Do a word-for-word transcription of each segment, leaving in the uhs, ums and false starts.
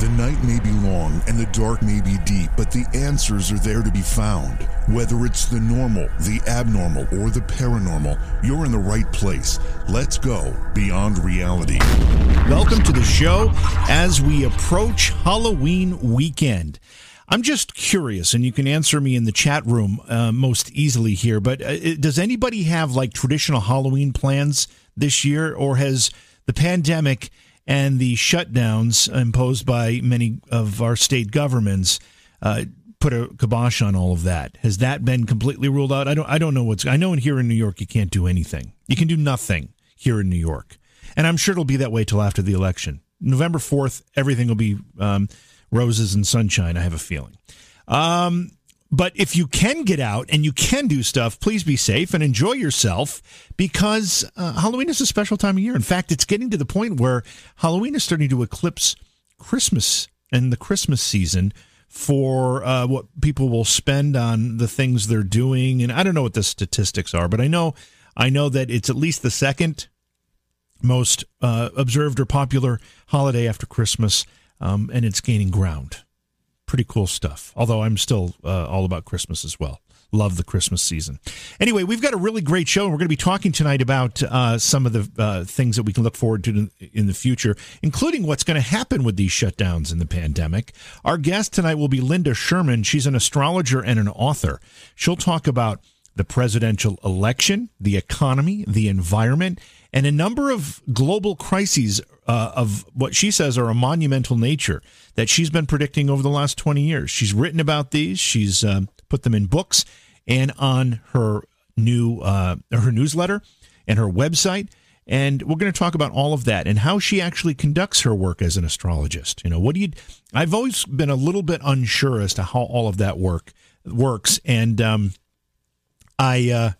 The night may be long and the dark may be deep, but the answers are there to be found. Whether it's the normal, the abnormal, or the paranormal, you're in the right place. Let's go beyond reality. Welcome to the show as we approach Halloween weekend. I'm just curious, and you can answer me in the chat room uh, most easily here, but uh, does anybody have like traditional Halloween plans this year, or has the pandemic and the shutdowns imposed by many of our state governments uh, put a kibosh on all of that? Has that been completely ruled out? I don't. I don't know what's. I know in here in New York, you can't do anything. You can do nothing here in New York, and I'm sure it'll be that way till after the election, November fourth. Everything will be um, roses and sunshine, I have a feeling. Um, but if you can get out and you can do stuff, please be safe and enjoy yourself, because uh, Halloween is a special time of year. In fact, it's getting to the point where Halloween is starting to eclipse Christmas and the Christmas season for uh, what people will spend on the things they're doing. And I don't know what the statistics are, but I know I know that it's at least the second most uh, observed or popular holiday after Christmas, um, and it's gaining ground. Pretty cool stuff, although I'm still uh, all about Christmas as well. Love the Christmas season. Anyway, we've got a really great show, and we're going to be talking tonight about uh, some of the uh, things that we can look forward to in the future, including what's going to happen with these shutdowns in the pandemic. Our guest tonight will be Linda Sherman. She's an astrologer and an author. She'll talk about the presidential election, the economy, the environment, and a number of global crises uh, of what she says are a monumental nature that she's been predicting over the last twenty years. She's written about these. She's um, put them in books and on her new uh, her newsletter and her website. And we're going to talk about all of that and how she actually conducts her work as an astrologist. You know, what do you? I've always been a little bit unsure as to how all of that work works, and um, I uh,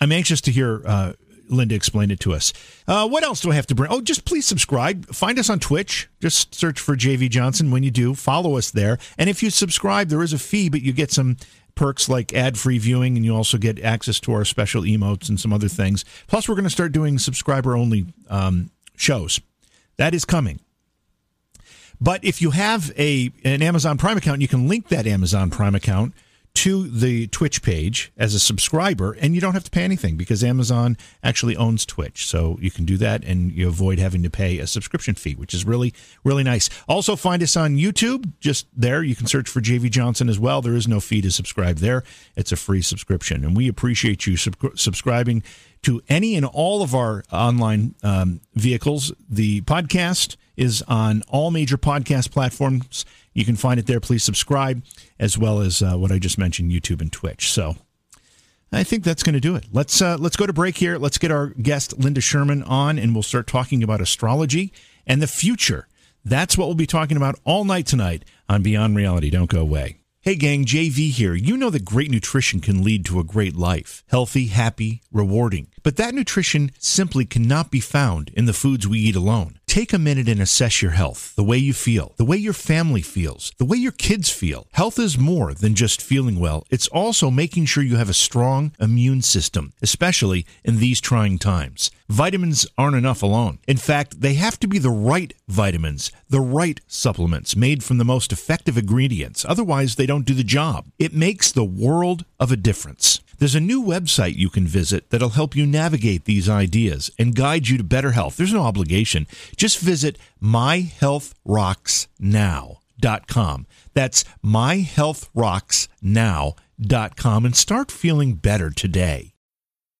I'm anxious to hear. Uh, Linda explained it to us. Uh, what else do I have to bring? Oh, just please subscribe. Find us on Twitch. Just search for J V Johnson. When you do, follow us there. And if you subscribe, there is a fee, but you get some perks like ad-free viewing, and you also get access to our special emotes and some other things. Plus, we're going to start doing subscriber-only um, shows. That is coming. But if you have a an Amazon Prime account, you can link that Amazon Prime account to the Twitch page as a subscriber, and you don't have to pay anything because Amazon actually owns Twitch. So you can do that, and you avoid having to pay a subscription fee, which is really, really nice. Also, find us on YouTube. Just there, you can search for J V Johnson as well. There is no fee to subscribe there. It's a free subscription, and we appreciate you sub- subscribing to any and all of our online um, vehicles. The podcast is on all major podcast platforms. You can find it there. Please subscribe, as well as uh, what I just mentioned, YouTube and Twitch. So I think that's going to do it. Let's uh, let's go to break here. Let's get our guest, Linda Sherman, on, and we'll start talking about astrology and the future. That's what we'll be talking about all night tonight on Beyond Reality. Don't go away. Hey, gang, J V here. You know that great nutrition can lead to a great life. Healthy, happy, rewarding. But that nutrition simply cannot be found in the foods we eat alone. Take a minute and assess your health, the way you feel, the way your family feels, the way your kids feel. Health is more than just feeling well. It's also making sure you have a strong immune system, especially in these trying times. Vitamins aren't enough alone. In fact, they have to be the right vitamins, the right supplements made from the most effective ingredients. Otherwise, they don't do the job. It makes the world of a difference. There's a new website you can visit that'll help you navigate these ideas and guide you to better health. There's no obligation. Just visit my health rocks now dot com. That's my health rocks now dot com and start feeling better today.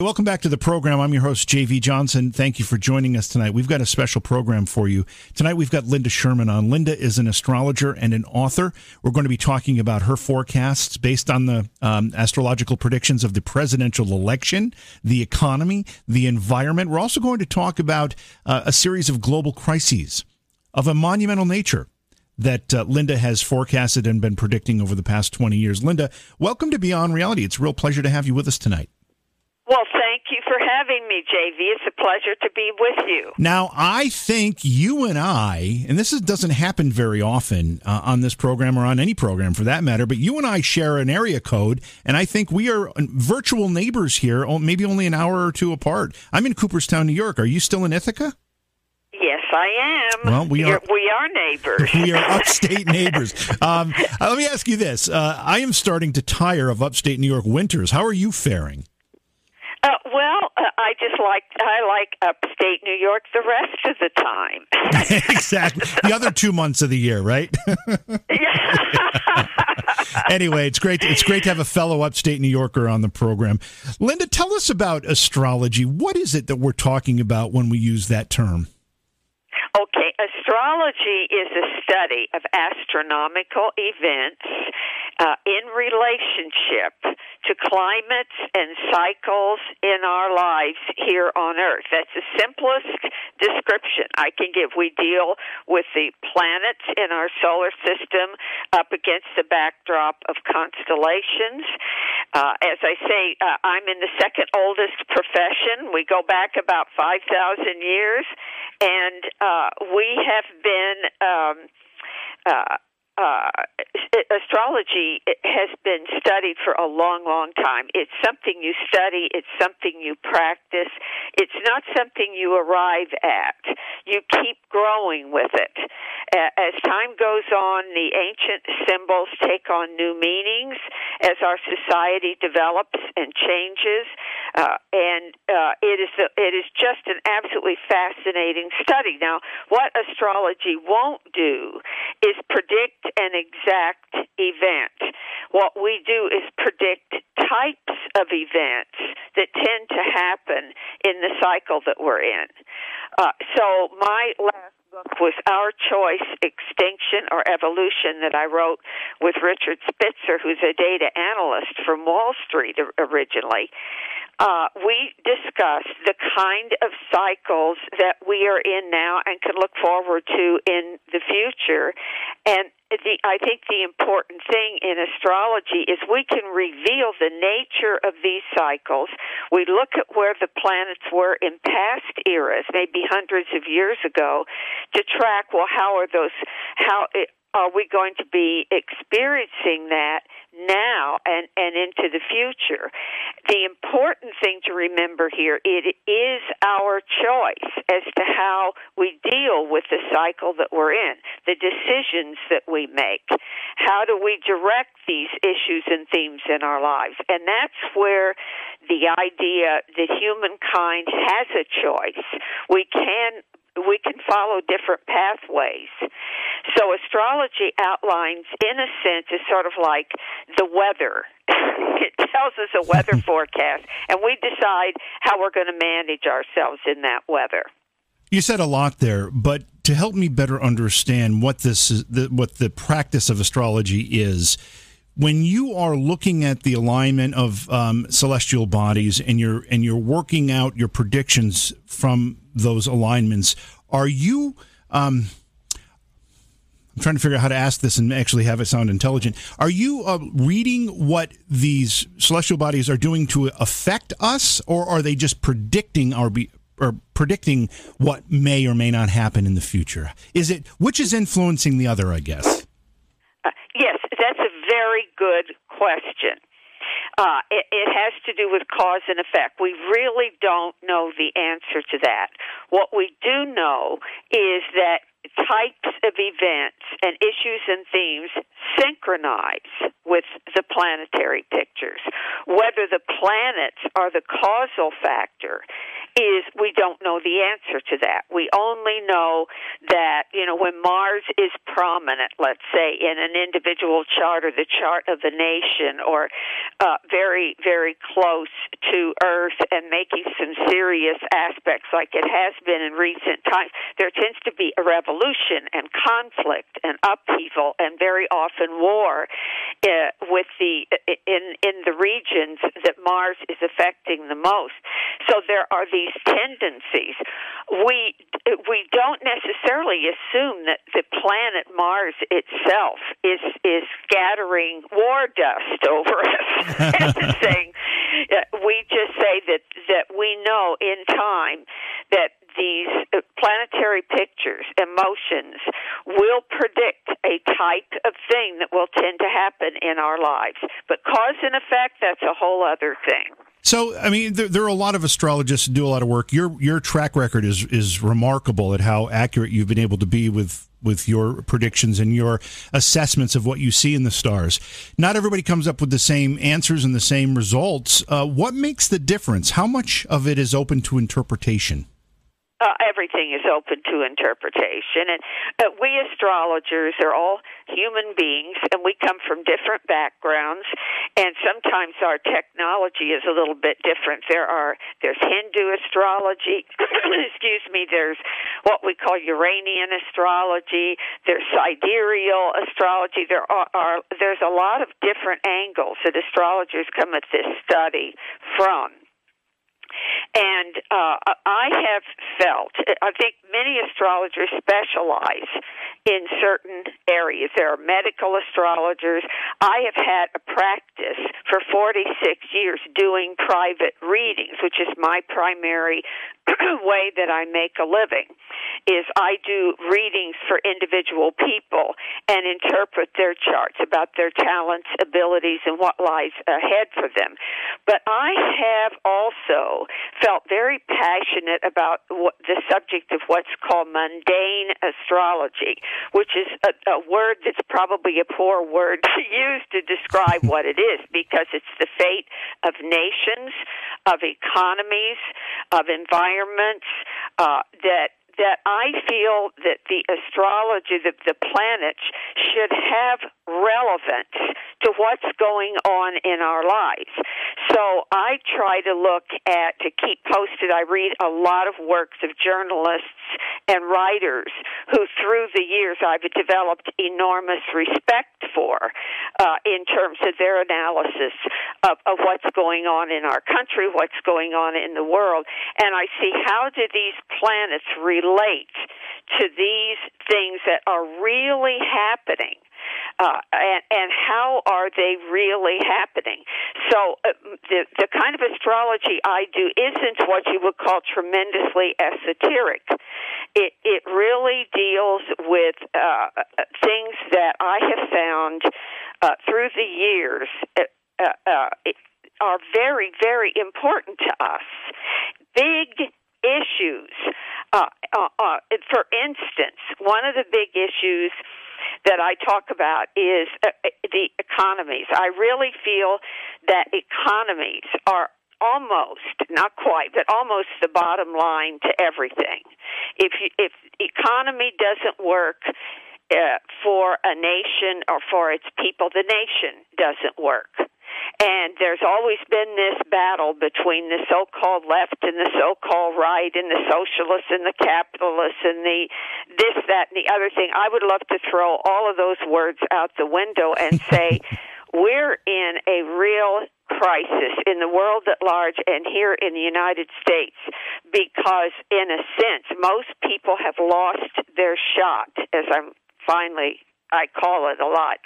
Welcome back to the program. I'm your host, J V Johnson. Thank you for joining us tonight. We've got a special program for you. Tonight, we've got Linda Sherman on. Linda is an astrologer and an author. We're going to be talking about her forecasts based on the um, astrological predictions of the presidential election, the economy, the environment. We're also going to talk about uh, a series of global crises of a monumental nature that uh, Linda has forecasted and been predicting over the past twenty years. Linda, welcome to Beyond Reality. It's a real pleasure to have you with us tonight. Well, thank you for having me, J V. It's a pleasure to be with you. Now, I think you and I, and this is, doesn't happen very often uh, on this program or on any program for that matter, but you and I share an area code, and I think we are virtual neighbors here, maybe only an hour or two apart. I'm in Cooperstown, New York. Are you still in Ithaca? Yes, I am. Well, we are, we are neighbors. We are upstate neighbors. Um, let me ask you this. Uh, I am starting to tire of upstate New York winters. How are you faring? Uh, well, uh, I just like I like upstate New York the rest of the time. Exactly. The other two months of the year, right? Anyway, it's great. It's great to have a fellow upstate New Yorker on the program. Linda, tell us about astrology. What is it that we're talking about when we use that term? Okay, astrology is a study of astronomical events uh, in relationship to climates and cycles in our lives here on Earth. That's the simplest description I can give. We deal with the planets in our solar system up against the backdrop of constellations. Uh, as I say, uh, I'm in the second oldest profession. We go back about five thousand years, and uh, we have been... Um, uh, Uh, astrology has been studied for a long, long time. It's something you study. It's something you practice. It's not something you arrive at. You keep growing with it. As time goes on, the ancient symbols take on new meanings as our society develops and changes. Uh, and uh, it is the, it is just an absolutely fascinating study. Now, what astrology won't do is predict an exact event. What we do is predict types of events that tend to happen in the cycle that we're in. Uh, so my last book was Our Choice, Extinction or Evolution, that I wrote with Richard Spitzer, who's a data analyst from Wall Street originally. Uh, we discussed the kind of cycles that we are in now and can look forward to in the future. And the, I think the important thing in astrology is we can reveal the nature of these cycles. We look at where the planets were in past eras, maybe hundreds of years ago, to track, well, how are those, how are we going to be experiencing that now and, and into the future? The important thing to remember here, it is our choice as to how we deal with the cycle that we're in, the decisions that we make. How do we direct these issues and themes in our lives? And that's where the idea that humankind has a choice. We can We can follow different pathways. So astrology outlines, in a sense, is sort of like the weather. It tells us a weather forecast, and we decide how we're going to manage ourselves in that weather. You said a lot there, but to help me better understand what this is, the, what the practice of astrology is, when you are looking at the alignment of um, celestial bodies and you're and you're working out your predictions from those alignments, are you? Um, I'm trying to figure out how to ask this and actually have it sound intelligent. Are you uh, reading what these celestial bodies are doing to affect us, or are they just predicting our be or predicting what may or may not happen in the future? Is it which is influencing the other? I guess. Uh, yes. Very good question. Uh, it, it has to do with cause and effect. We really don't know the answer to that. What we do know is that types of events and issues and themes synchronize with the planetary pictures. Whether the planets are the causal factor is, we don't know the answer to that. We only know that, you know, when Mars is prominent, let's say, in an individual chart or the chart of the nation, or uh, very, very close to Earth and making some serious aspects like it has been in recent times, there tends to be a revolution and conflict and upheaval and very often war uh, with the in in the regions that Mars is affecting the most. So there are these these tendencies, we we don't necessarily assume that the planet Mars itself is is scattering war dust over us and saying, we just say that that we know in time that these planetary pictures, emotions, will predict a type of thing that will tend to happen in our lives. But cause and effect, that's a whole other thing. So, I mean, there, there are a lot of astrologists who do a lot of work. Your your track record is is remarkable at how accurate you've been able to be with, with your predictions and your assessments of what you see in the stars. Not everybody comes up with the same answers and the same results. Uh, what makes the difference? How much of it is open to interpretation? Uh, everything is open to interpretation, and uh, we astrologers are all human beings, and we come from different backgrounds, and sometimes our technology is a little bit different. There are there's Hindu astrology, excuse me, there's what we call Uranian astrology, there's sidereal astrology. There are, are there's a lot of different angles that astrologers come at this study from. And uh, I have felt, I think many astrologers specialize in certain areas. There are medical astrologers. I have had a practice for forty-six years doing private readings, which is my primary way that I make a living, is I do readings for individual people and interpret their charts about their talents, abilities, and what lies ahead for them. But I have also felt very passionate about what, the subject of what's called mundane astrology, which is a, a word that's probably a poor word to use to describe what it is, because it's the fate of nations, of economies, of environments, Uh, that that I feel that the astrology, that the planets should have relevance to what's going on in our lives. So I try to look at, to keep posted, I read a lot of works of journalists and writers who through the years I've developed enormous respect for uh, in terms of their analysis of, of what's going on in our country, what's going on in the world. And I see, how do these planets relate to these things that are really happening? Uh, and, and how are they really happening? So uh, the, the kind of astrology I do isn't what you would call tremendously esoteric. It, it really deals with uh, things that I have found uh, through the years uh, uh, are very, very important to us. Big issues. Uh, uh, uh, for instance, one of the big issues that I talk about is uh, the economies. I really feel that economies are almost, not quite, but almost the bottom line to everything. If you, if economy doesn't work uh, for a nation or for its people, the nation doesn't work. And there's always been this battle between the so-called left and the so-called right and the socialists and the capitalists and the this, that, and the other thing. I would love to throw all of those words out the window and say we're in a real crisis in the world at large and here in the United States, because in a sense most people have lost their shot, as I'm finally I call it a lot.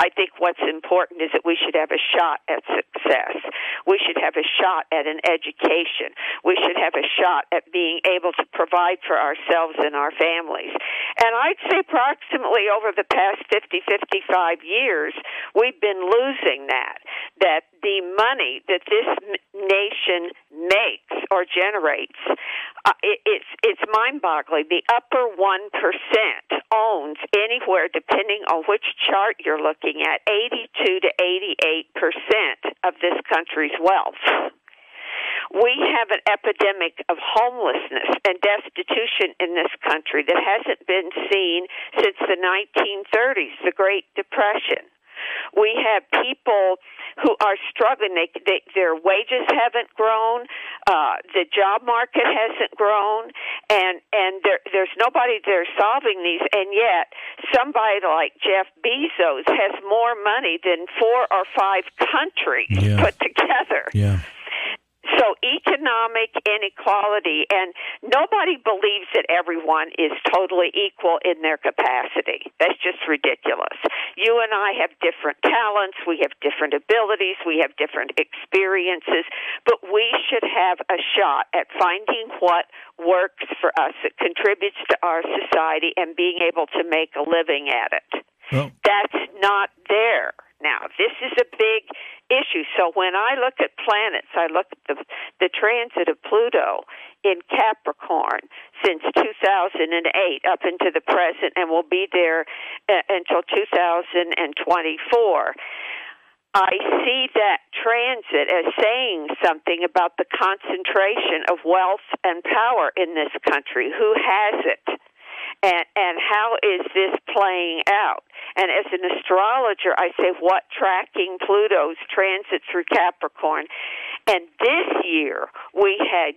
I think what's important is that we should have a shot at success. We should have a shot at an education. We should have a shot at being able to provide for ourselves and our families. And I'd say approximately over the past fifty, fifty-five years, we've been losing that, that the money that this nation makes or generates, uh, it, it's, it's mind-boggling. The upper one percent owns anywhere, depending on which chart you're looking at, eighty-two to eighty-eight percent of this country's wealth. We have an epidemic of homelessness and destitution in this country that hasn't been seen since the nineteen thirties, the Great Depression. We have people who are struggling. They, they, their wages haven't grown. Uh, the job market hasn't grown. And, and there, there's nobody there solving these. And yet, somebody like Jeff Bezos has more money than four or five countries yeah. put together. Yeah. So economic inequality, and nobody believes that everyone is totally equal in their capacity. That's just ridiculous. You and I have different talents, we have different abilities, we have different experiences, but we should have a shot at finding what works for us, that contributes to our society, and being able to make a living at it. Well, that's not there now. This is a big issue. So when I look at planets, I look at the, the transit of Pluto in Capricorn since two thousand eight up into the present, and will be there uh, until two thousand twenty-four. I see that transit as saying something about the concentration of wealth and power in this country. Who has it? And, and how is this playing out? And as an astrologer, I say, what tracking Pluto's transit through Capricorn? And this year, we had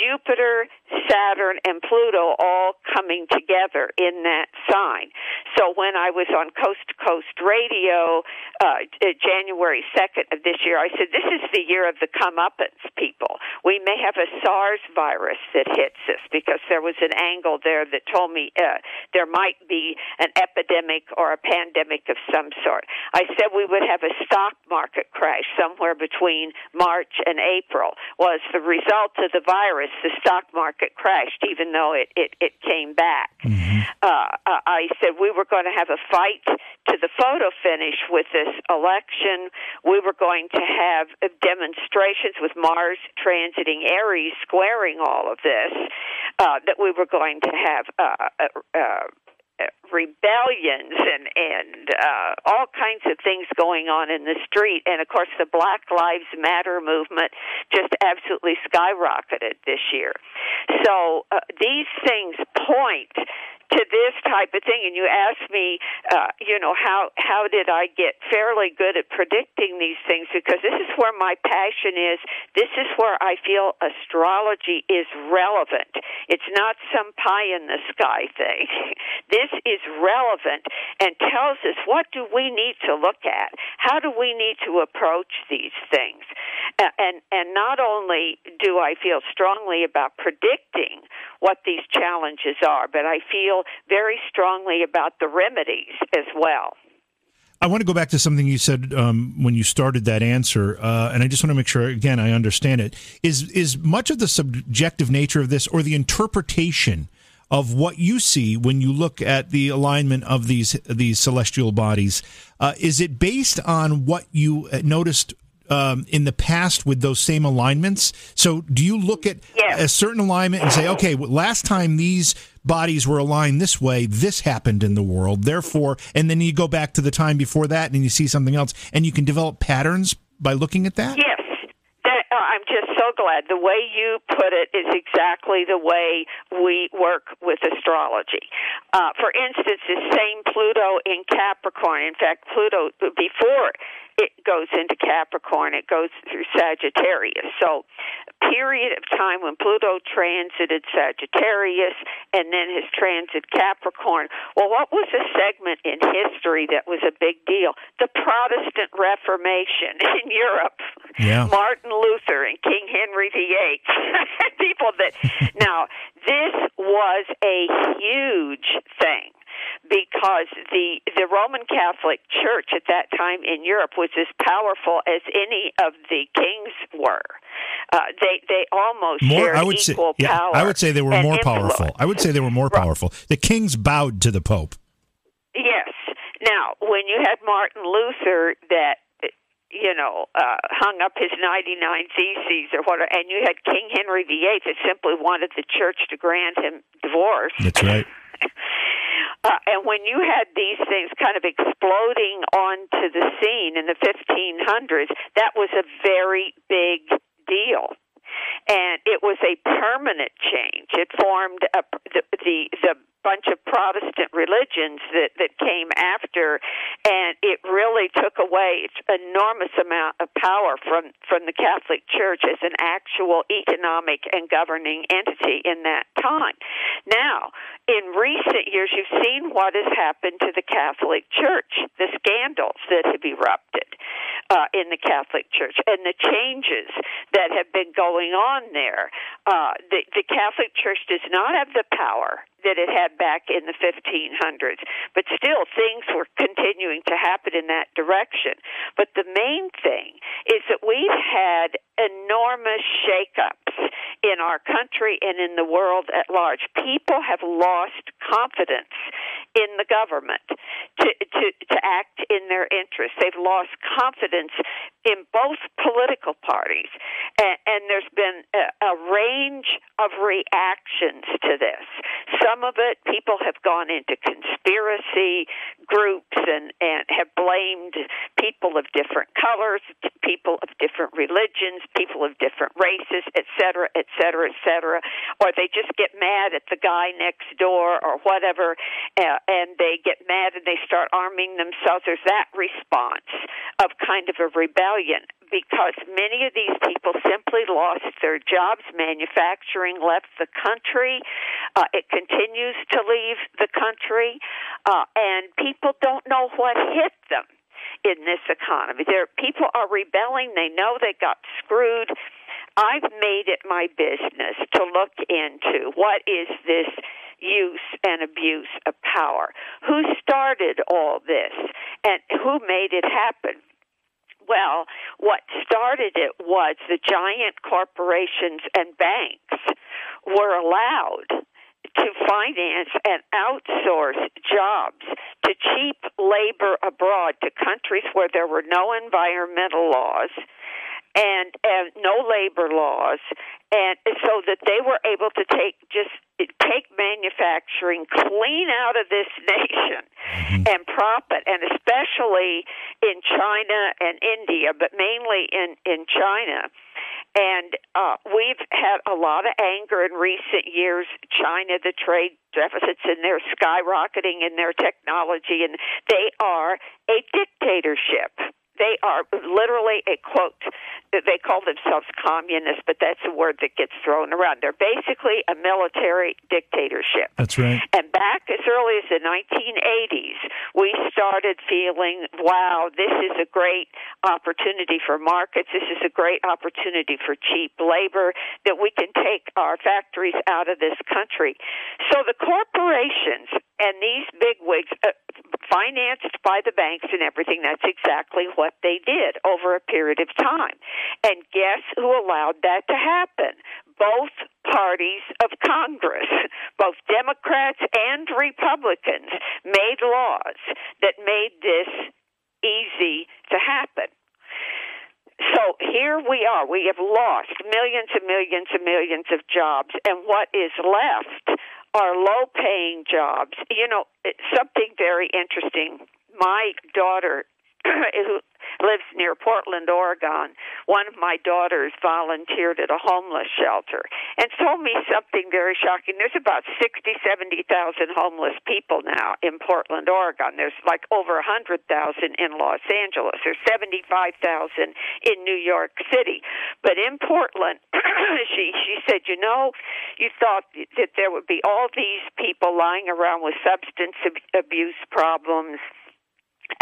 Jupiter, Saturn, and Pluto all coming together in that sign. So when I was on Coast to Coast Radio uh, January second of this year, I said, this is the year of the comeuppance, people. We may have a SARS virus that hits us, because there was an angle there that told me uh, there might be an epidemic or a pandemic of some sort. I said we would have a stock market crash somewhere between March and April. Well, as the result of the virus, the stock market crashed, even though it, it, it came back. Mm-hmm. Uh, I said we were going to have a fight to the photo finish with this election. We were going to have demonstrations with Mars transiting Aries, squaring all of this, uh, that we were going to have uh, uh, uh, rebellions and, and uh, all kinds of things going on in the street. And, of course, the Black Lives Matter movement just absolutely skyrocketed this year. So uh, these things point to this type of thing. And you ask me, uh, you know, how, how did I get fairly good at predicting these things? Because this is where my passion is. This is where I feel astrology is relevant. It's not some pie-in-the-sky thing. This is relevant and tells us, what do we need to look at? How do we need to approach these things? Uh, and, and not only do I feel strongly about predicting what these challenges are, but I feel very strongly about the remedies as well. I want to go back to something you said um, when you started that answer, uh, and I just want to make sure, again, I understand it. Is is much of the subjective nature of this, or the interpretation of what you see when you look at the alignment of these these celestial bodies, uh, is it based on what you noticed Um, in the past with those same alignments? So do you look at yes. a certain alignment and say, okay, well, last time these bodies were aligned this way, this happened in the world, therefore, and then you go back to the time before that and you see something else, and you can develop patterns by looking at that? Yes. That, uh, I'm just so glad. The way you put it is exactly the way we work with astrology. Uh, for instance, the same Pluto in Capricorn, in fact, Pluto, before it goes into Capricorn, it goes through Sagittarius. So period of time when Pluto transited Sagittarius and then his transit Capricorn. Well, what was a segment in history that was a big deal? The Protestant Reformation in Europe. Yeah. Martin Luther and King Henry the Eighth. People that... Now, this was a huge thing, because the the Roman Catholic Church at that time in Europe was as powerful as any of the kings were. Uh, they they almost more, shared I would equal say, yeah, power. I would say they were more influence. powerful. I would say they were more right. powerful. The kings bowed to the Pope. Yes. Now, when you had Martin Luther that, you know, uh, hung up his ninety-nine theses or whatever, and you had King Henry the Eighth that simply wanted the church to grant him divorce. That's right. Uh, and when you had these things kind of exploding onto the scene in the fifteen hundreds, that was a very big deal. And it was a permanent change. It formed a, the, the the bunch of Protestant religions that, that came after, and it really took away an enormous amount of power from, from the Catholic Church as an actual economic and governing entity in that time. Now, in recent years, you've seen what has happened to the Catholic Church, the scandals that have erupted. uh, in the Catholic Church and the changes that have been going on there. Uh, the, the Catholic Church does not have the power that it had back in the fifteen hundreds, but still things were continuing to happen in that direction. But the main thing is that we've had enormous shakeups in our country and in the world at large. People have lost confidence in the government to, to, to act in their interests. They've lost confidence in both political parties, and, and there's been a, a range of reactions to this. Some of it, people have gone into conspiracy groups and, and have blamed people of different colors, people of different religions, people of different races, et cetera, et cetera, et cetera. Or they just get mad at the guy next door or whatever, uh, and they get mad and they start arming themselves. There's that response of kind of a rebellion, because many of these people simply lost their jobs. Manufacturing left the country. Uh, it continues to leave the country. Uh, and people don't know what hit them in this economy. There, people are rebelling. They know they got screwed. I've made it my business to look into what is this use and abuse of power. Who started all this? And who made it happen? Well, what started it was the giant corporations and banks were allowed to finance and outsource jobs to cheap labor abroad, to countries where there were no environmental laws and, and no labor laws, and so that they were able to take just take manufacturing clean out of this nation and prop it, and especially in China and India, but mainly in, in China. And uh, we've had a lot of anger in recent years. China, the trade deficits in there skyrocketing in their technology, and they are a dictatorship. They are literally a, quote, they call themselves communists, but that's a word that gets thrown around. They're basically a military dictatorship. That's right. And back as early as the nineteen eighties, we started feeling, wow, this is a great opportunity for markets. This is a great opportunity for cheap labor, that we can take our factories out of this country. So the corporations and these bigwigs, uh, financed by the banks and everything, that's exactly what they did over a period of time. And guess who allowed that to happen? Both parties of Congress, both Democrats and Republicans, made laws that made this easy to happen. So here we are. We have lost millions and millions and millions of jobs, and what is left are low-paying jobs. You know, something very interesting. My daughter, who lives near Portland, Oregon, one of my daughters volunteered at a homeless shelter and told me something very shocking. There's about sixty, seventy thousand homeless people now in Portland, Oregon. There's like over one hundred thousand in Los Angeles. There's seventy-five thousand in New York City. But in Portland, she, she said, you know, you thought that there would be all these people lying around with substance abuse problems,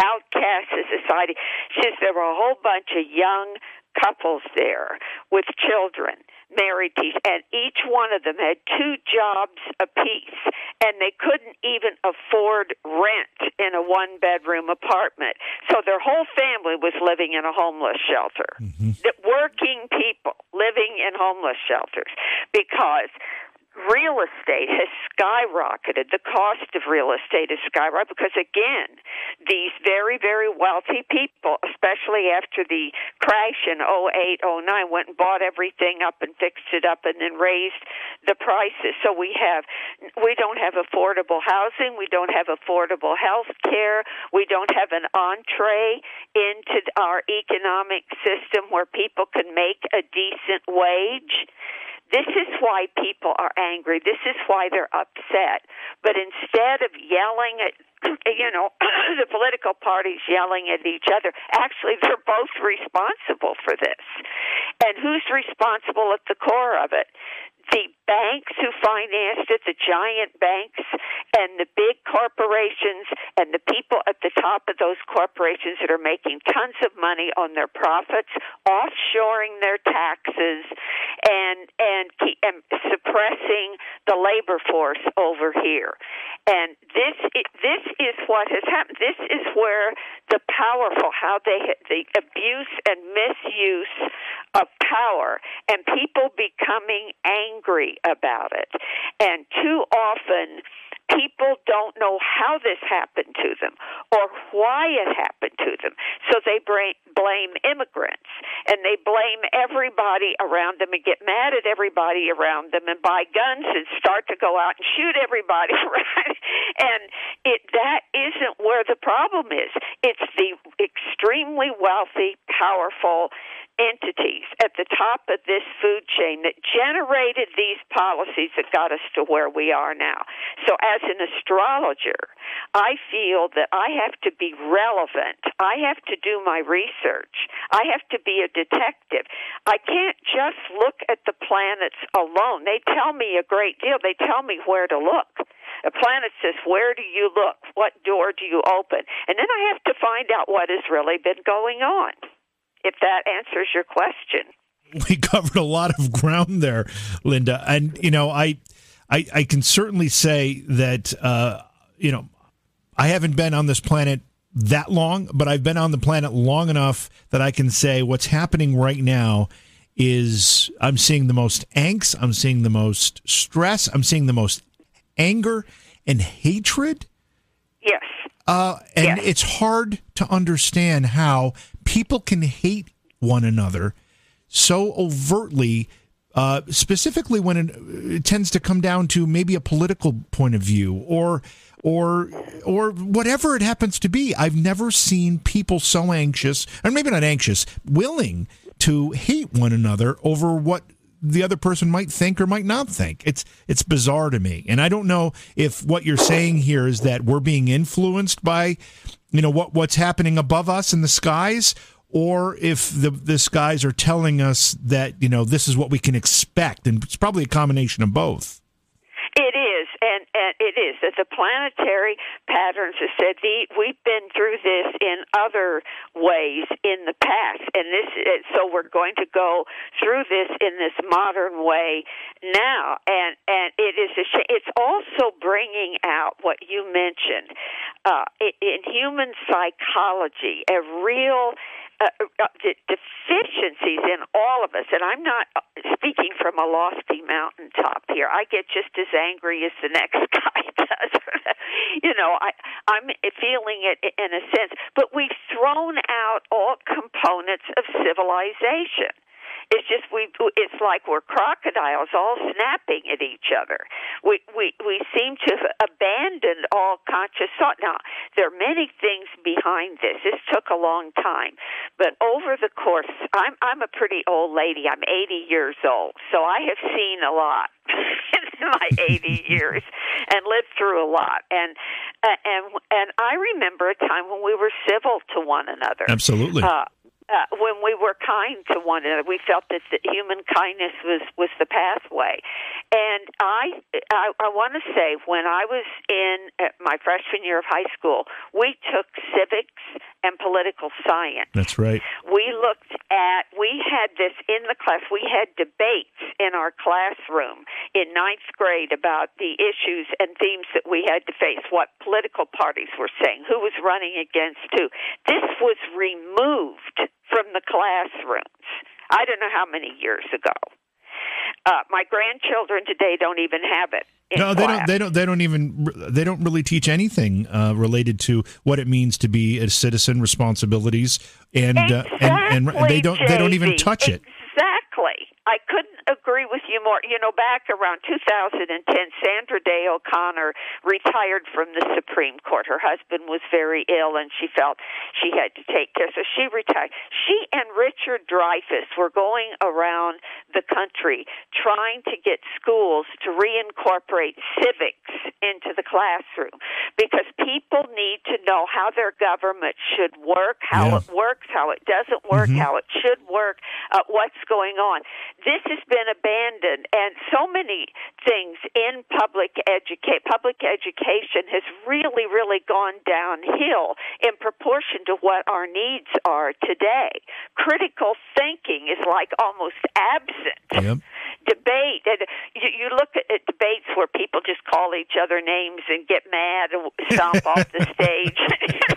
outcasts in society. She says there were a whole bunch of young couples there with children, married to, and each one of them had two jobs apiece, and they couldn't even afford rent in a one-bedroom apartment. So their whole family was living in a homeless shelter. Mm-hmm. The working people living in homeless shelters, because real estate has skyrocketed. The cost of real estate has skyrocketed because, again, these very, very wealthy people, especially after the crash in oh eight, oh nine, went and bought everything up and fixed it up and then raised the prices. So we have, we don't have affordable housing. We don't have affordable health care. We don't have an entree into our economic system where people can make a decent wage. This is why people are angry. This is why they're upset. But instead of yelling at, you know, the political parties yelling at each other, actually they're both responsible for this. And who's responsible at the core of it? The banks who financed it, the giant banks and the big corporations and the people at the top of those corporations that are making tons of money on their profits, offshoring their taxes, and and, and suppressing the labor force over here. And this this is what has happened. This is where the powerful, how they the abuse and misuse of power, and people becoming angry about it. And too often, people don't know how this happened to them or why it happened to them. So they blame immigrants, and they blame everybody around them and get mad at everybody around them and buy guns and start to go out and shoot everybody. Right? And it, that isn't where the problem is. It's the extremely wealthy, powerful entities at the top of this food chain that generated these policies that got us to where we are now. So as an astrologer, I feel that I have to be relevant. I have to do my research. I have to be a detective. I can't just look at the planets alone. They tell me a great deal. They tell me where to look. The planet says, where do you look? What door do you open? And then I have to find out what has really been going on. If that answers your question. We covered a lot of ground there, Linda. And, you know, I I, I can certainly say that, uh, you know, I haven't been on this planet that long, but I've been on the planet long enough that I can say what's happening right now is I'm seeing the most angst, I'm seeing the most stress, I'm seeing the most anger and hatred. Yes. Uh, and yes. It's hard to understand how people can hate one another so overtly, uh, specifically when it, it tends to come down to maybe a political point of view or or or whatever it happens to be. I've never seen people so anxious, or maybe not anxious, willing to hate one another over what the other person might think or might not think. It's it's bizarre to me. And I don't know if what you're saying here is that we're being influenced by, you know, what what's happening above us in the skies, or if the, the skies are telling us that, you know, this is what we can expect. And it's probably a combination of both. It is, and, and it is that the planetary patterns have said the, we've been through this in other ways in the past, and this and so we're going to go through this in this modern way now, and and it is a sh- it's also bringing out what you mentioned uh, in human psychology, a real. Uh, the deficiencies in all of us, and I'm not speaking from a lofty mountaintop here. I get just as angry as the next guy does. You know, I, I'm feeling it in a sense. But we've thrown out all components of civilization. It's just we. It's like we're crocodiles, all snapping at each other. We we we seem to have abandoned all conscious thought. Now there are many things behind this. This took a long time, but over the course, I'm I'm a pretty old lady. I'm eighty years old, so I have seen a lot in my eighty years and lived through a lot. And and and I remember a time when we were civil to one another. Absolutely. Uh, Uh, when we were kind to one another, we felt that the human kindness was, was the pathway. And I I, I want to say, when I was in my freshman year of high school, we took civics and political science. That's right. We looked at, we had this in the class, we had debates in our classroom in ninth grade about the issues and themes that we had to face, what political parties were saying, who was running against who. This was removed from the classrooms. I don't know how many years ago. Uh, my grandchildren today don't even have it. No, they class. don't. They don't. They don't even. They don't really teach anything uh, related to what it means to be a citizen, responsibilities, and exactly, uh, and, and they don't. J V. They don't even touch exactly. it. Exactly. I couldn't agree with you more. You know, back around two thousand ten, Sandra Day O'Connor retired from the Supreme Court. Her husband was very ill, and she felt she had to take care, so she retired. She and Richard Dreyfuss were going around the country trying to get schools to reincorporate civics into the classroom. because people need to know how their government should work, how yeah. it works, how it doesn't work, mm-hmm. how it should work, uh, what's going on. This has been abandoned, and so many things in public educa- public education has really, really gone downhill in proportion to what our needs are today. Critical thinking is like almost absent. Yep. Debate, and you look at debates where people just call each other names and get mad and stomp off the stage.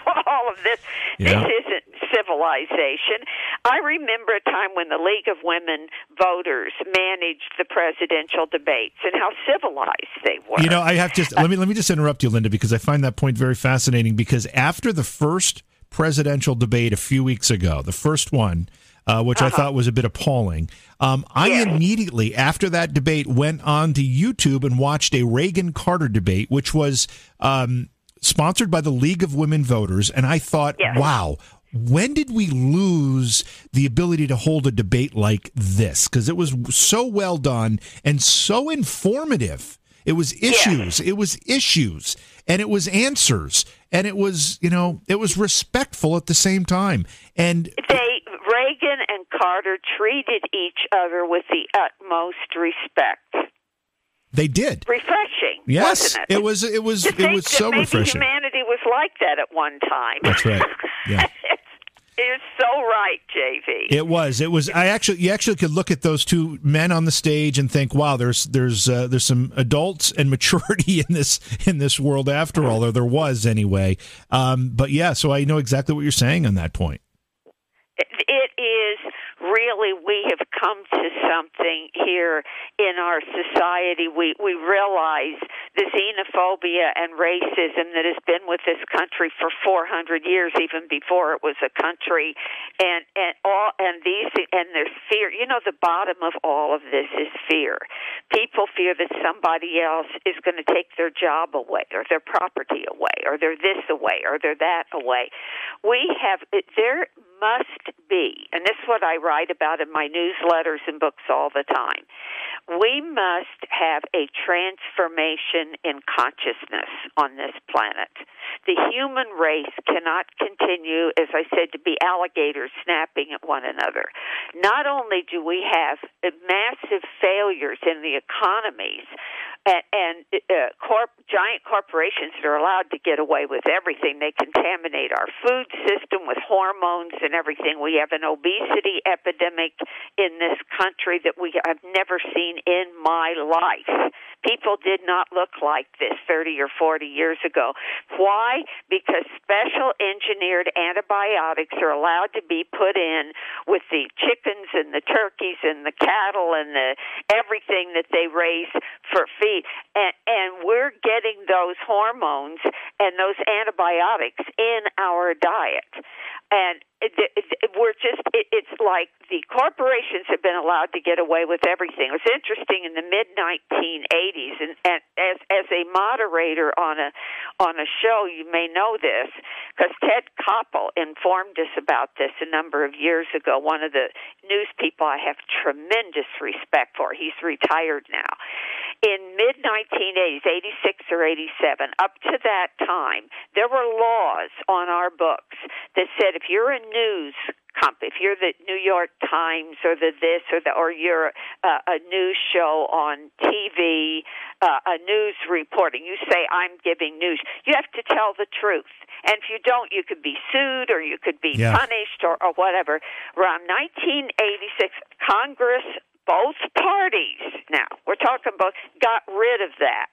All of this, yeah. this isn't civilization. I remember a time when the League of Women Voters managed the presidential debates and how civilized they were. You know, I have to uh, let me let me just interrupt you, Linda, because I find that point very fascinating. Because after the first presidential debate a few weeks ago, the first one. Uh, which uh-huh. I thought was a bit appalling. Um, I yes. immediately, after that debate, went on to YouTube and watched a Reagan-Carter debate, which was um, sponsored by the League of Women Voters, and I thought, yes. wow, when did we lose the ability to hold a debate like this? Because it was so well done and so informative. It was issues. Yes. It was issues. And it was answers. And it was, you know, it was respectful at the same time. And they- Reagan and Carter treated each other with the utmost respect. They did. Refreshing. Yes, wasn't it? it was. It was. To it think was so maybe refreshing. Humanity was like that at one time. That's right. Yeah. You're so right, J V. It was. It was. I actually, you actually could look at those two men on the stage and think, "Wow, there's, there's, uh, there's some adults and maturity in this, in this world after all, or there was anyway." Um, but yeah, so I know exactly what you're saying on that point. Really, we have come to something here in our society. We we realize the xenophobia and racism that has been with this country for four hundred years, even before it was a country, and and all and these and there's fear. You know, the bottom of all of this is fear. People fear that somebody else is going to take their job away, or their property away, or they're this away, or they're that away. We have there must be, and this is what I write about in my newsletters and books all the time, we must have a transformation in consciousness on this planet. The human race cannot continue, as I said, to be alligators snapping at one another. Not only do we have massive failures in the economies, and, and uh, corp, giant corporations that are allowed to get away with everything. They contaminate our food system with hormones and everything. We have an obesity epidemic in this country that we have never seen in my life. People did not look like this thirty or forty years ago. Why? Because special engineered antibiotics are allowed to be put in with the chickens and the turkeys and the cattle and the everything that they raise for feed. And, and we're getting those hormones and those antibiotics in our diet. And it, it, it, we're just, it, it's like the corporations have been allowed to get away with everything. It was interesting in the mid nineteen eighties, and, and as, as a moderator on a, on a show, you may know this, because Ted Koppel informed us about this a number of years ago, one of the news people I have tremendous respect for. He's retired now. In mid nineteen eighties, eighty-six or eighty-seven, up to that time, there were laws on our books that said if you're a news comp, if you're the New York Times or the this or the, or you're uh, a news show on T V, uh, a news reporting, you say, I'm giving news, you have to tell the truth. And if you don't, you could be sued or you could be yeah. punished or, or whatever. Around nineteen eighty-six, Congress, both parties, now, we're talking both, got rid of that.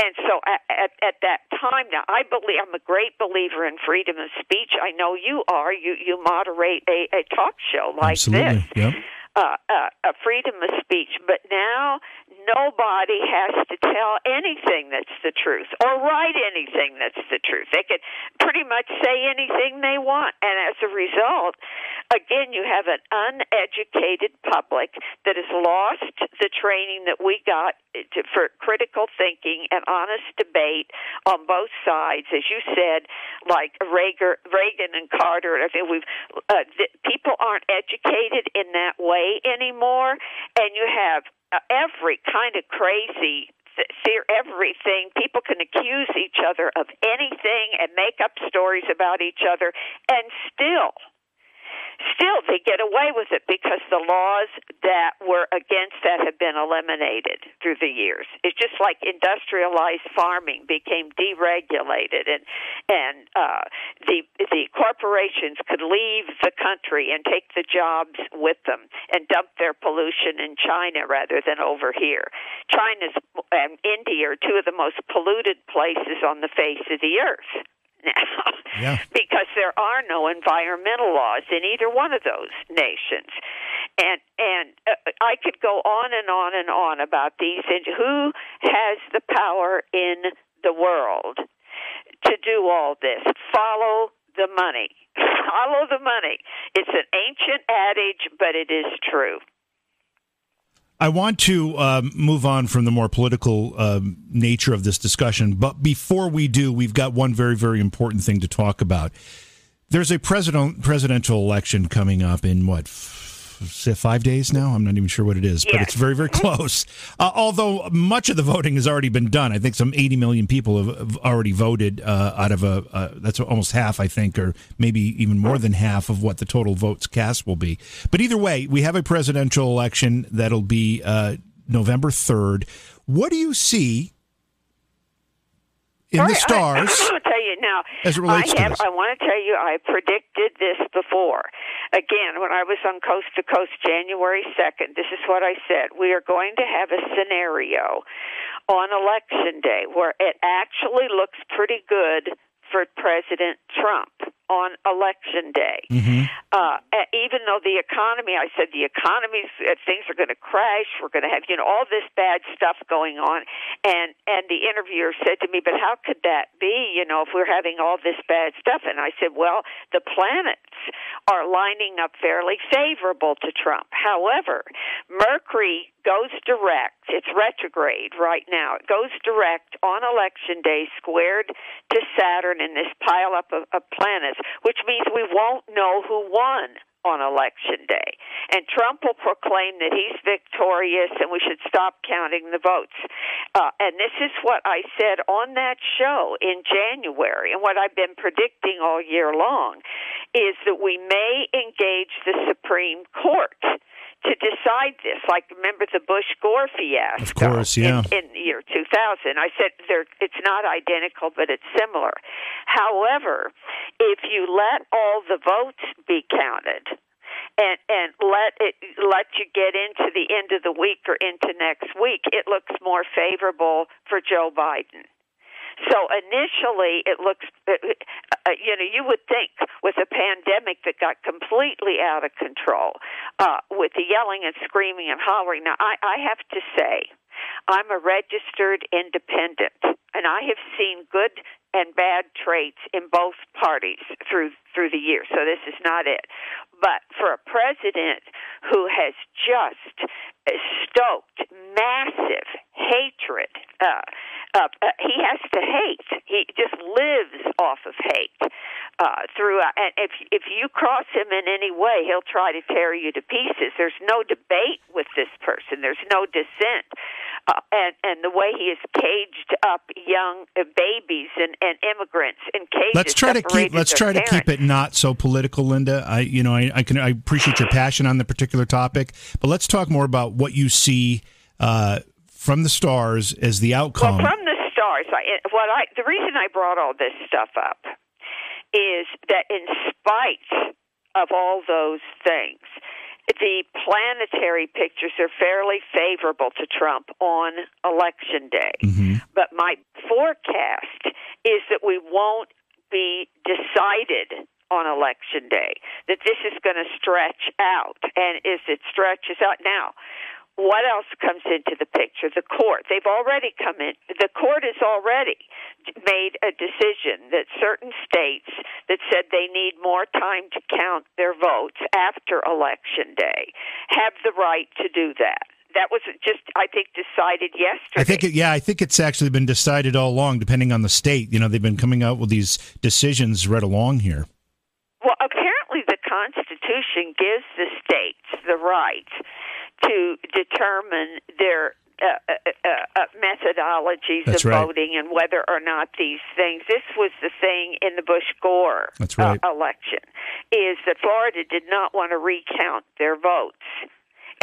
And so at, at, at that time, now, I believe, I'm a great believer in freedom of speech. I know you are. You, you moderate a, a talk show like Absolutely. This. Yep. Uh, uh, a freedom of speech, but now nobody has to tell anything that's the truth or write anything that's the truth. They can pretty much say anything they want, and as a result, again, you have an uneducated public that has lost the training that we got to, for critical thinking and honest debate on both sides, as you said, like Reagan, Reagan and Carter. I mean, we've uh, th- people aren't educated in that way anymore, and you have uh, every kind of crazy fear everything. People can accuse each other of anything and make up stories about each other, and still, still they get away with it because the laws that were against that have been eliminated through the years. It's just like industrialized farming became deregulated, and and uh, the the corporations could leave the country and take the jobs with them and dump their pollution in China rather than over here. China's and India are two of the most polluted places on the face of the earth now, yeah. because there are no environmental laws in either one of those nations. And and uh, I could go on and on and on about these. And who has the power in the world to do all this? Follow the money. Follow the money. It's an ancient adage, but it is true. I want to uh, move on from the more political uh, nature of this discussion, but before we do, we've got one very, very important thing to talk about. There's a president presidential election coming up in, what, f- five days now? I'm not even sure what it is, yes. but it's very, very close. Uh, although much of the voting has already been done. I think some eighty million people have, have already voted uh, out of a, uh, that's almost half, I think, or maybe even more than half of what the total votes cast will be. But either way, we have a presidential election that'll be uh, November third. What do you see in All the right, stars? I, I, I tell you now, as it relates I, have, to this? I want to tell you, I predicted this before. Again, when I was on Coast to Coast January second, this is what I said. We are going to have a scenario on Election Day where it actually looks pretty good for President Trump on Election Day. Mm-hmm. Uh, even though the economy, I said the economy, things are going to crash, we're going to have, you know, all this bad stuff going on. And, and the interviewer said to me, but how could that be, you know, if we're having all this bad stuff? And I said, well, the planets are lining up fairly favorable to Trump. However, Mercury goes direct. It's retrograde right now. It goes direct on Election Day, squared to Saturn in this pileup of, of planets, which means we won't know who won on Election Day. And Trump will proclaim that he's victorious and we should stop counting the votes. Uh, and this is what I said on that show in January, and what I've been predicting all year long, is that we may engage the Supreme Court to decide this. Like, remember the Bush-Gore fiasco? Of course, yeah. In, in the year two thousand. I said there, it's not identical, but it's similar. However, if you let all the votes be counted, and and let it let you get into the end of the week or into next week, it looks more favorable for Joe Biden. So initially, it looks, you know, you would think with a pandemic that got completely out of control, uh, with the yelling and screaming and hollering. Now, I, I have to say, I'm a registered independent, and I have seen good and bad traits in both parties through through the years. So this is not it. But for a president who has just stoked massive hatred, uh, uh, he has to hate. He just lives off of hate uh, throughout. And if if you cross him in any way, he'll try to tear you to pieces. There's no debate with this person. There's no dissent. Uh, and, and the way he has caged up young uh, babies and, and immigrants in cages. Let's try to keep. Let's try parents. to keep it not so political, Linda. I, you know, I, I can. I appreciate your passion on the particular topic, but let's talk more about what you see uh, from the stars as the outcome. Well, from the stars, I, what I the reason I brought all this stuff up is that in spite of all those things, the planetary pictures are fairly favorable to Trump on Election Day. Mm-hmm. But my forecast is that we won't be decided on Election Day, that this is going to stretch out. And as it stretches out now, what else comes into the picture? The court. They've already come in. The court has already made a decision that certain states that said they need more time to count their votes after Election Day have the right to do that. That was just, I think, decided yesterday. I think, it, yeah, I think it's actually been decided all along, depending on the state. You know, they've been coming out with these decisions right along here. Well, apparently the Constitution gives the states the right to determine their uh, uh, uh, methodologies That's of right. voting and whether or not these things. This was the thing in the Bush-Gore That's right. uh, election, is that Florida did not want to recount their votes.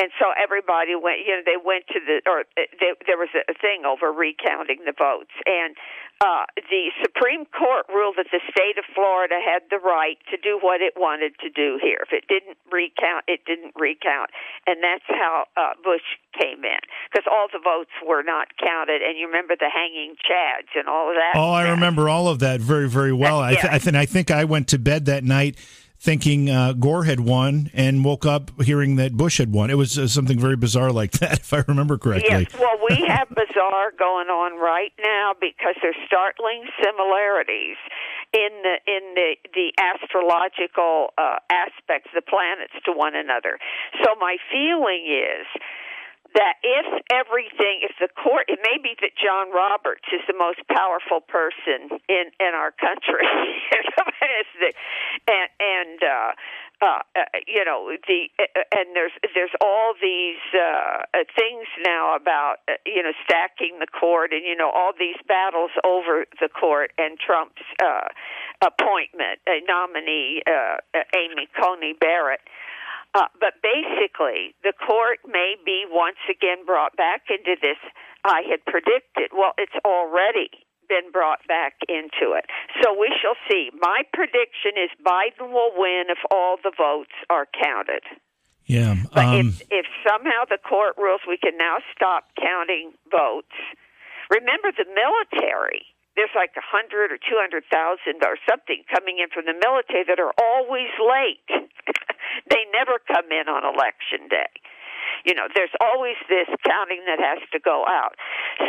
And so everybody went, you know, they went to the, or they, there was a thing over recounting the votes. And uh, the Supreme Court ruled that the state of Florida had the right to do what it wanted to do here. If it didn't recount, it didn't recount. And that's how uh, Bush came in, because all the votes were not counted. And you remember the hanging chads and all of that? Oh, I remember all of that very, very well. Yeah. I, th- I, th- I think I went to bed that night thinking uh, Gore had won, and woke up hearing that Bush had won. It was uh, something very bizarre like that, if I remember correctly. Yes, well, we have bizarre going on right now because there's startling similarities in the in the, the astrological uh, aspects of the planets to one another. So my feeling is that if everything, if the court, it may be that John Roberts is the most powerful person in, in our country, and, and uh, uh, you know, the and there's there's all these uh, things now about you know stacking the court and you know all these battles over the court and Trump's uh, appointment, uh, nominee uh, Amy Coney Barrett. Uh, but basically, the court may be once again brought back into this. I had predicted. Well, it's already been brought back into it. So we shall see. My prediction is Biden will win if all the votes are counted. Yeah. Um, but if, if somehow the court rules we can now stop counting votes, remember the military. There's like one hundred thousand or two hundred thousand or something coming in from the military that are always late. They never come in on election day. You know, there's always this counting that has to go out.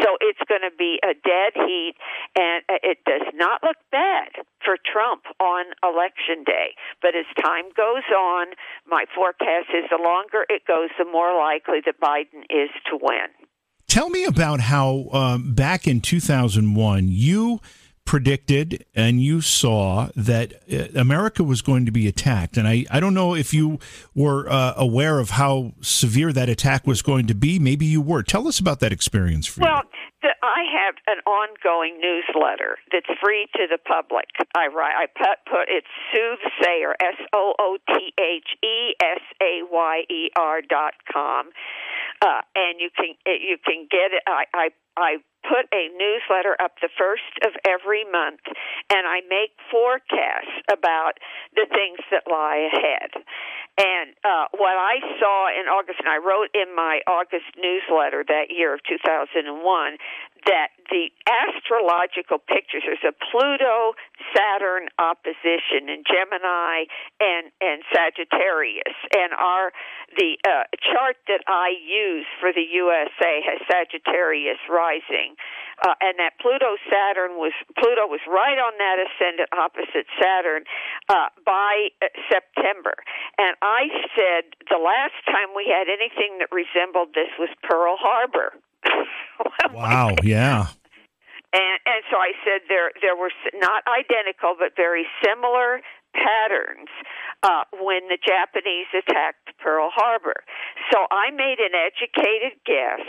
So it's going to be a dead heat, and it does not look bad for Trump on election day. But as time goes on, my forecast is the longer it goes, the more likely that Biden is to win. Tell me about how um, back in two thousand one, you predicted and you saw that America was going to be attacked. And I, I don't know if you were uh, aware of how severe that attack was going to be. Maybe you were. Tell us about that experience for well, you. Well, I have an ongoing newsletter that's free to the public. I write, I put, put it's Soothsayer, S O O T H E S A Y E R dot com. Uh, and you can, you can get it. I, I, I put a newsletter up the first of every month, and I make forecasts about the things that lie ahead. And uh, what I saw in August, and I wrote in my August newsletter that year of two thousand one, that the astrological pictures, there's a Pluto-Saturn opposition in Gemini and, and Sagittarius, and our the uh, chart that I use for the U S A has Sagittarius rising, uh, and that Pluto-Saturn was, Pluto was right on that ascendant opposite Saturn uh, by September. And I said the last time we had anything that resembled this was Pearl Harbor. Wow, yeah. And and so I said there there were not identical but very similar patterns uh, when the Japanese attacked Pearl Harbor. So I made an educated guess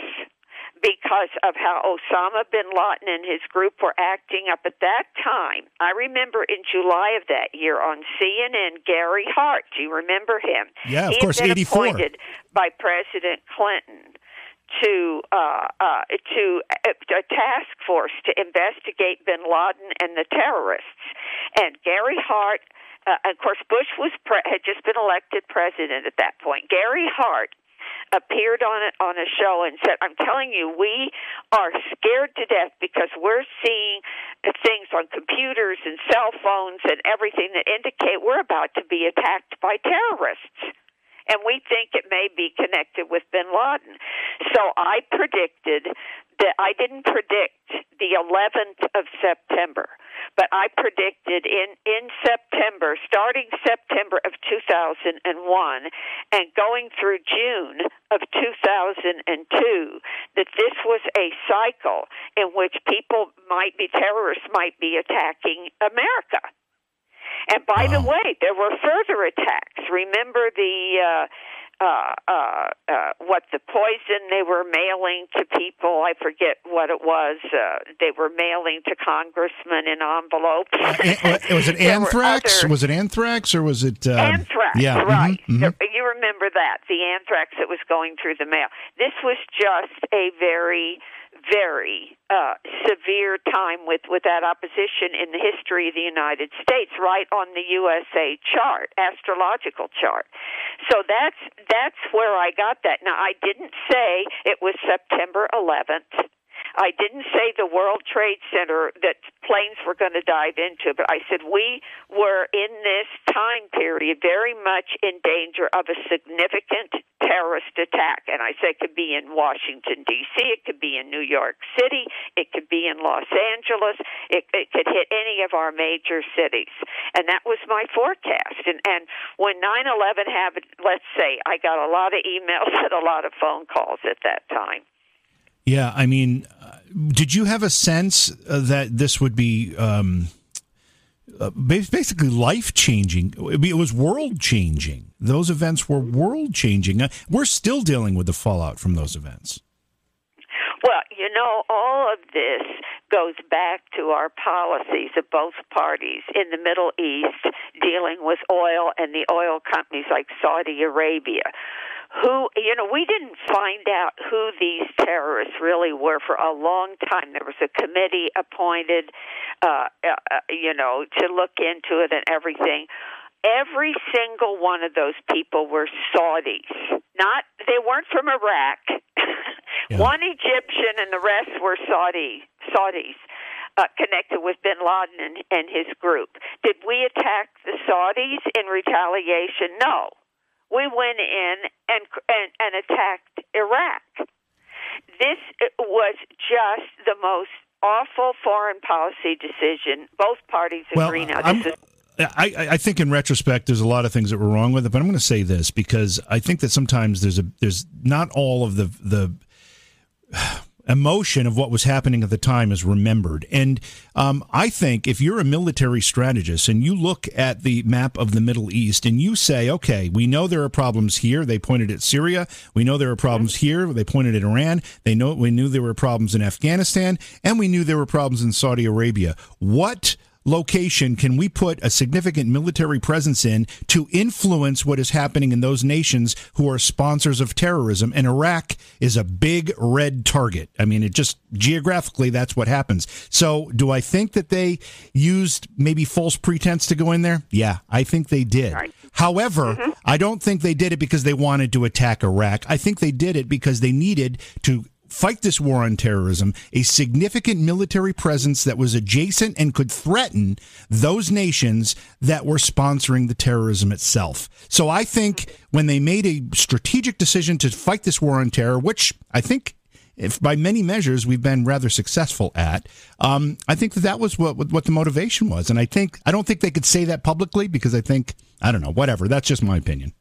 because of how Osama bin Laden and his group were acting up at that time. I remember in July of that year on C N N, Gary Hart, do you remember him? Yeah, of He's course, eighty-four. He's been appointed by President Clinton to uh, uh, to a task force to investigate bin Laden and the terrorists. And Gary Hart, uh, of course, Bush was pre- had just been elected president at that point. Gary Hart appeared on a, on a show and said, I'm telling you, we are scared to death because we're seeing things on computers and cell phones and everything that indicate we're about to be attacked by terrorists. And we think it may be connected with bin Laden. So I predicted that I didn't predict the eleventh of September, but I predicted in, in September, starting September of two thousand one and going through June of two thousand two, that this was a cycle in which people might be, terrorists might be attacking America. And by wow. the way, there were further attacks. Remember the uh, uh, uh, uh, what the poison they were mailing to people. I forget what it was. Uh, they were mailing to congressmen in envelopes. Uh, it, was it anthrax? Other... Was it anthrax or was it... Uh... Anthrax, yeah. Right. Mm-hmm, mm-hmm. There, you remember that, the anthrax that was going through the mail. This was just a very... very uh, severe time with, with that opposition in the history of the United States, right on the U S A chart, astrological chart. So that's that's where I got that. Now, I didn't say it was September eleventh. I didn't say the World Trade Center that planes were going to dive into, but I said we were in this time period very much in danger of a significant terrorist attack. And I said it could be in Washington, D C, it could be in New York City, it could be in Los Angeles, it, it could hit any of our major cities. And that was my forecast. And, and when nine eleven happened, let's say, I got a lot of emails and a lot of phone calls at that time. Yeah, I mean, did you have a sense that this would be um, basically life-changing? It was world-changing. Those events were world-changing. We're still dealing with the fallout from those events. Well, you know, all of this goes back to our policies of both parties in the Middle East dealing with oil and the oil companies like Saudi Arabia. Who, you know, we didn't find out who these terrorists really were for a long time. There was a committee appointed, uh, uh, you know, to look into it and everything. Every single one of those people were Saudis. Not, they weren't from Iraq. Yeah. One Egyptian and the rest were Saudi, Saudis. Uh, connected with bin Laden and, and his group. Did we attack the Saudis in retaliation? No. We went in and, and and attacked Iraq. This was just the most awful foreign policy decision. Both parties agree well, now. This is- I, I think in retrospect, there's a lot of things that were wrong with it, but I'm going to say this because I think that sometimes there's a there's not all of the the emotion of what was happening at the time is remembered. And um, I think if you're a military strategist and you look at the map of the Middle East and you say, okay, we know there are problems here. They pointed at Syria. We know there are problems here. They pointed at Iran. They know we knew there were problems in Afghanistan, and we knew there were problems in Saudi Arabia. What location can we put a significant military presence in to influence what is happening in those nations who are sponsors of terrorism? And Iraq is a big red target. I mean, it just geographically, that's what happens. So do I think that they used maybe false pretense to go in there? Yeah, I think they did. Right. However, mm-hmm. I don't think they did it because they wanted to attack Iraq. I think they did it because they needed to fight this war on terrorism, a significant military presence that was adjacent and could threaten those nations that were sponsoring the terrorism itself. So I think when they made a strategic decision to fight this war on terror, which I think if by many measures we've been rather successful at, um, I think that that was what what the motivation was. And I think I don't think they could say that publicly because I think, I don't know, whatever. That's just my opinion.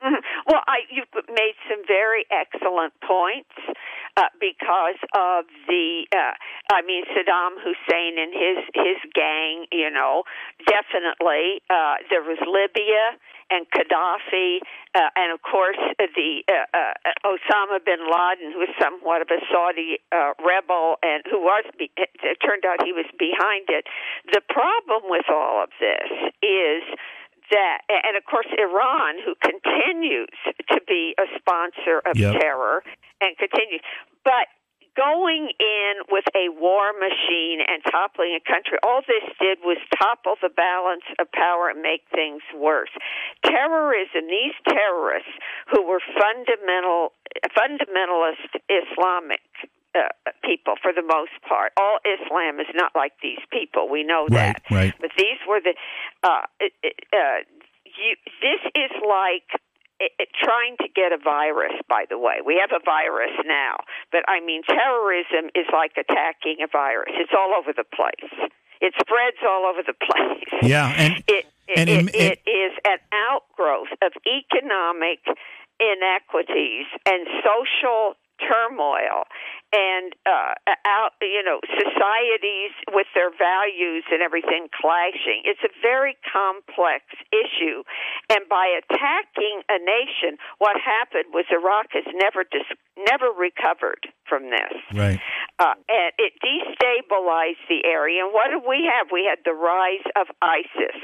Well, I, you've made some very excellent points. Uh, because of the, uh, I mean, Saddam Hussein and his, his gang, you know, definitely. Uh, there was Libya and Gaddafi, uh, and of course the uh, uh, Osama bin Laden, who was somewhat of a Saudi uh, rebel, and who was, be- it turned out he was behind it. The problem with all of this is that, and of course Iran, who continues to be a sponsor of yep. terror and continues, but going in with a war machine and toppling a country, all this did was topple the balance of power and make things worse. Terrorism, these terrorists who were fundamental fundamentalist Islamic Uh, people, for the most part. All Islam is not like these people. We know that. Right, right. But these were the... Uh, uh, you, this is like it, it, trying to get a virus, by the way. We have a virus now. But, I mean, terrorism is like attacking a virus. It's all over the place. It spreads all over the place. Yeah. And It, it, and it, it, it is an outgrowth of economic inequities and social turmoil and uh, out, you know, societies with their values and everything clashing. It's a very complex issue. And by attacking a nation, what happened was Iraq has never dis- never recovered from this. Right. Uh, and it destabilized the area. And what did we have? We had the rise of ISIS.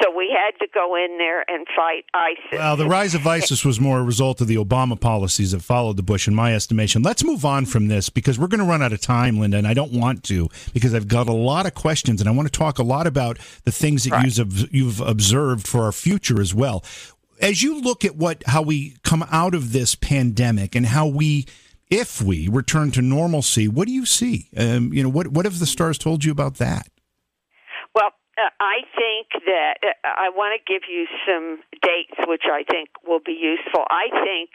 So we had to go in there and fight ISIS. Well, the rise of ISIS was more a result of the Obama policies that followed the Bush, in my estimation. Let's move on from this, because we're going to run out of time, Linda, and I don't want to, because I've got a lot of questions, and I want to talk a lot about the things that right. you've, you've observed for our future as well. As you look at what how we come out of this pandemic and how we, if we return to normalcy, what do you see? Um, you know, what what have the stars told you about that? Uh, I think that uh, I want to give you some dates, which I think will be useful. I think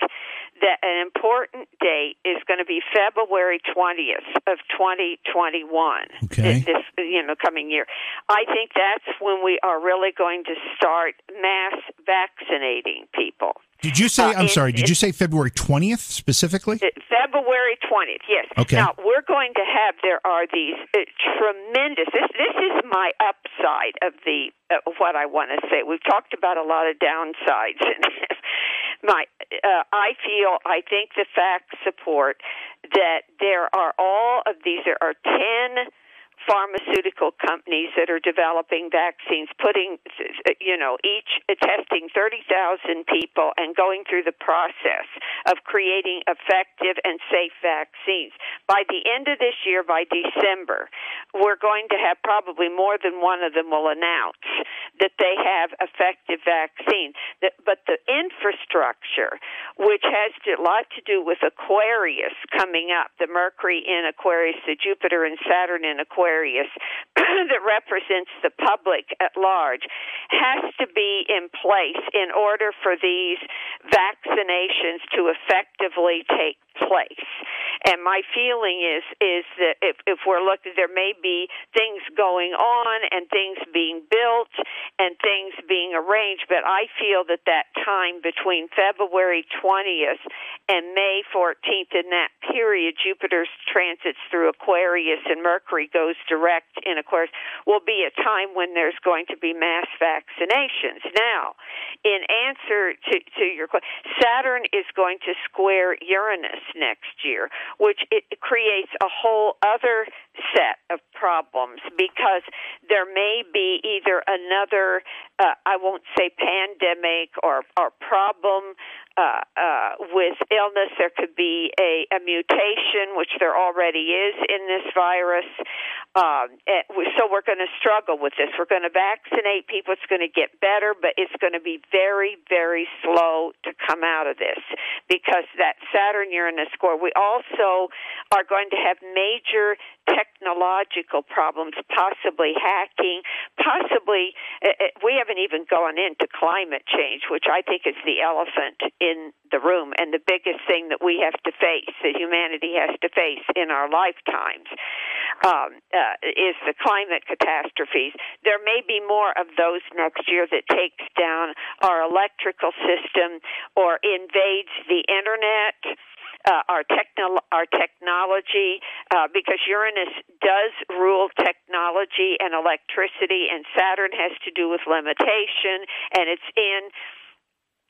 that an important date is going to be February twentieth of twenty twenty-one, okay. this you know coming year. I think that's when we are really going to start mass vaccinating people. Did you say, uh, I'm it, sorry, did it, you say February twentieth specifically? February twentieth, yes. Okay. Now, we're going to have, there are these uh, tremendous, this, this is my upside of the, uh, what I want to say. We've talked about a lot of downsides in this. My, uh, I feel, I think the facts support that there are all of these, there are ten pharmaceutical companies that are developing vaccines, putting, you know, each testing thirty thousand people and going through the process of creating effective and safe vaccines. By the end of this year, by December, we're going to have probably more than one of them will announce that they have effective vaccine. But the infrastructure, which has a lot to do with Aquarius coming up, the Mercury in Aquarius, the Jupiter and Saturn in Aquarius, that represents the public at large, has to be in place in order for these vaccinations to effectively take place. And my feeling is is that if, if we're looking, there may be things going on and things being built and things being arranged, but I feel that that time between February twentieth and May fourteenth, in that period, Jupiter's transits through Aquarius and Mercury goes direct in Aquarius, will be a time when there's going to be mass vaccinations. Now, in answer to, to your question, Saturn is going to square Uranus next year, which it creates a whole other set of problems, because there may be either another, uh, I won't say pandemic or, or problem uh, uh, with illness. There could be a, a mutation, which there already is in this virus. Um, so we're going to struggle with this. We're going to vaccinate people. It's going to get better, but it's going to be very, very slow to come out of this, because that Saturn-Uranus square. We also are going to have major technological problems, possibly hacking, possibly uh, we haven't even gone into climate change, which I think is the elephant in the room and the biggest thing that we have to face, that humanity has to face in our lifetimes. Um, uh, is the climate catastrophes. There may be more of those next year that takes down our electrical system or invades the internet, uh, our techno- our technology, uh, because Uranus does rule technology and electricity, and Saturn has to do with limitation, and it's in...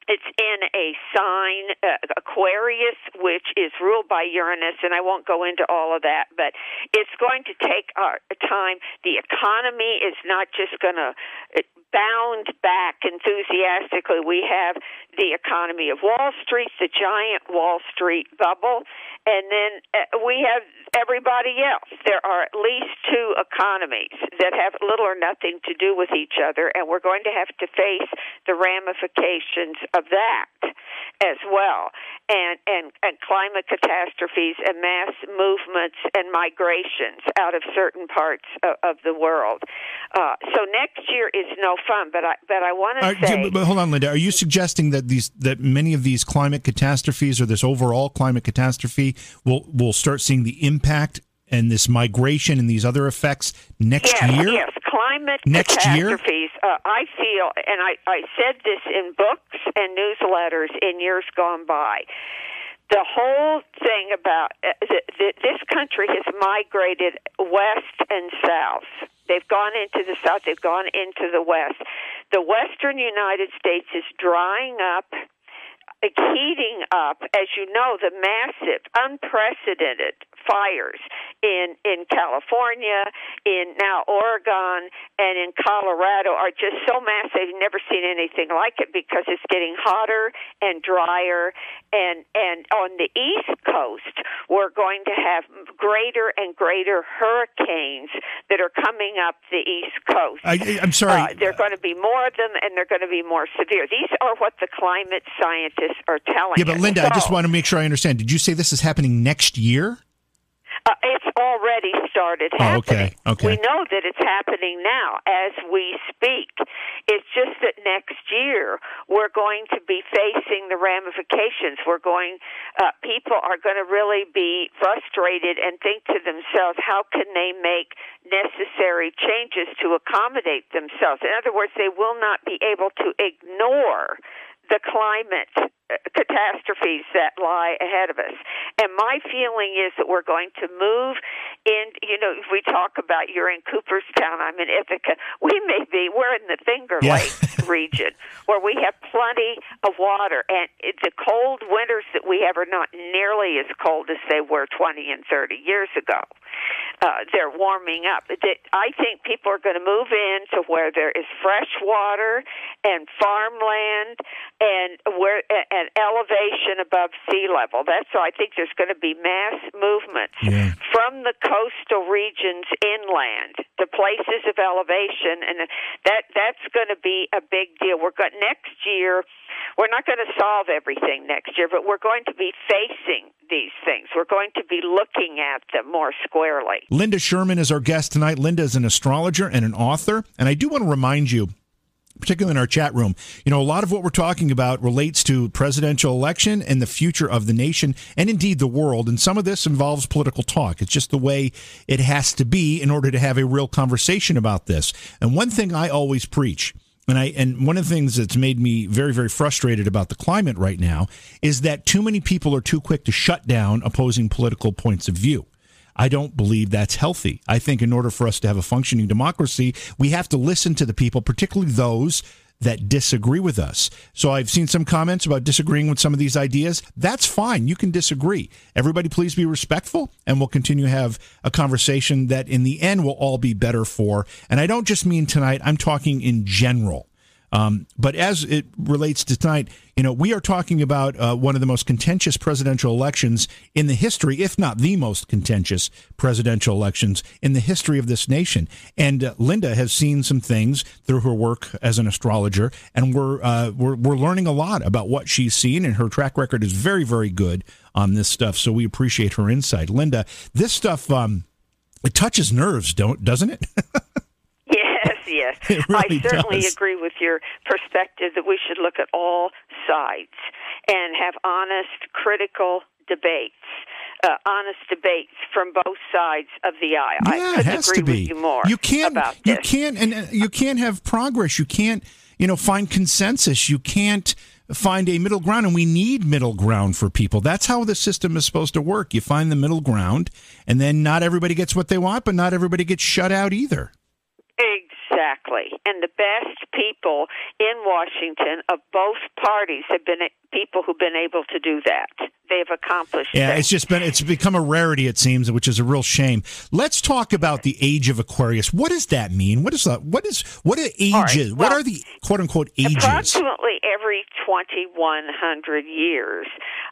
It's in a sign, uh, Aquarius, which is ruled by Uranus, and I won't go into all of that, but it's going to take our time. The economy is not just going to bound back enthusiastically. We have the economy of Wall Street, the giant Wall Street bubble, and then uh, we have everybody else. There are at least two economies that have little or nothing to do with each other, and we're going to have to face the ramifications of that as well, and, and, and climate catastrophes and mass movements and migrations out of certain parts of, of the world. Uh, so next year is no fun, but I but I want to say... But hold on, Linda. Are you suggesting that these that many of these climate catastrophes, or this overall climate catastrophe, will will start seeing the impact and this migration and these other effects next yes, year? Yes, climate next catastrophes, year? Uh, I feel, and I, I said this in books and newsletters in years gone by, the whole thing about uh, th- th- this country has migrated west and south. They've gone into the south. They've gone into the west. The western United States is drying up, heating up. As you know, the massive, unprecedented fires in, in California, in now Oregon, and in Colorado are just so massive. You've never seen anything like it because it's getting hotter and drier. And, and on the East Coast, we're going to have greater and greater hurricanes that are coming up the East Coast. I, I'm sorry. Uh, there are going to be more of them, and they're going to be more severe. These are what the climate scientists are telling us. Yeah, but Linda, so, I just want to make sure I understand. Did you say this is happening next year? Uh, it's already started happening. Oh, okay. Okay. We know that it's happening now as we speak. It's just that next year we're going to be facing the ramifications. We're going, uh, people are going to really be frustrated and think to themselves, how can they make necessary changes to accommodate themselves? In other words, they will not be able to ignore the climate catastrophes that lie ahead of us. And my feeling is that we're going to move in, you know, if we talk about you're in Cooperstown, I'm in Ithaca, we may be, we're in the Finger Lakes yeah. region where we have plenty of water. And it, the cold winters that we have are not nearly as cold as they were twenty and thirty years ago. Uh, they're warming up. I think people are going to move in to where there is fresh water and farmland and where an elevation above sea level. That's so I think there's going to be mass movements yeah. from the coastal regions inland, the places of elevation, and that that's going to be a big deal. We're going next year. We're not going to solve everything next year, but we're going to be facing these things. We're going to be looking at them more squarely. Linda Sherman is our guest tonight. Linda is an astrologer and an author, and I do want to remind you, particularly in our chat room, you know, a lot of what we're talking about relates to presidential election and the future of the nation and indeed the world. And some of this involves political talk. It's just the way it has to be in order to have a real conversation about this. And one thing I always preach, and I and one of the things that's made me very, very frustrated about the climate right now is that too many people are too quick to shut down opposing political points of view. I don't believe that's healthy. I think in order for us to have a functioning democracy, we have to listen to the people, particularly those that disagree with us. So I've seen some comments about disagreeing with some of these ideas. That's fine. You can disagree. Everybody, please be respectful, and we'll continue to have a conversation that in the end we'll all be better for. And I don't just mean tonight. I'm talking in general. Um, but as it relates to tonight, you know, we are talking about uh, one of the most contentious presidential elections in the history, if not the most contentious presidential elections in the history of this nation. And uh, Linda has seen some things through her work as an astrologer, and we're, uh, we're we're learning a lot about what she's seen, and her track record is very, very good on this stuff. So we appreciate her insight, Linda. This stuff um, it touches nerves, don't doesn't it? Yes, really I certainly does. agree with your perspective that we should look at all sides and have honest, critical debates, uh, honest debates from both sides of the aisle. Yeah, I could it has agree to be. With you more you can't, about this. You can't, and uh, you can't have progress. You can't, you know, find consensus. You can't find a middle ground, and we need middle ground for people. That's how the system is supposed to work. You find the middle ground, and then not everybody gets what they want, but not everybody gets shut out either. Exactly. And the best people in Washington of both parties have been people who've been able to do that. They've accomplished that. Yeah, it's just been, it's become a rarity, it seems, which is a real shame. Let's talk about the age of Aquarius. What does that mean? What is that? What is, what are ages? All right, well, what are the quote unquote ages? Approximately every twenty-one hundred years,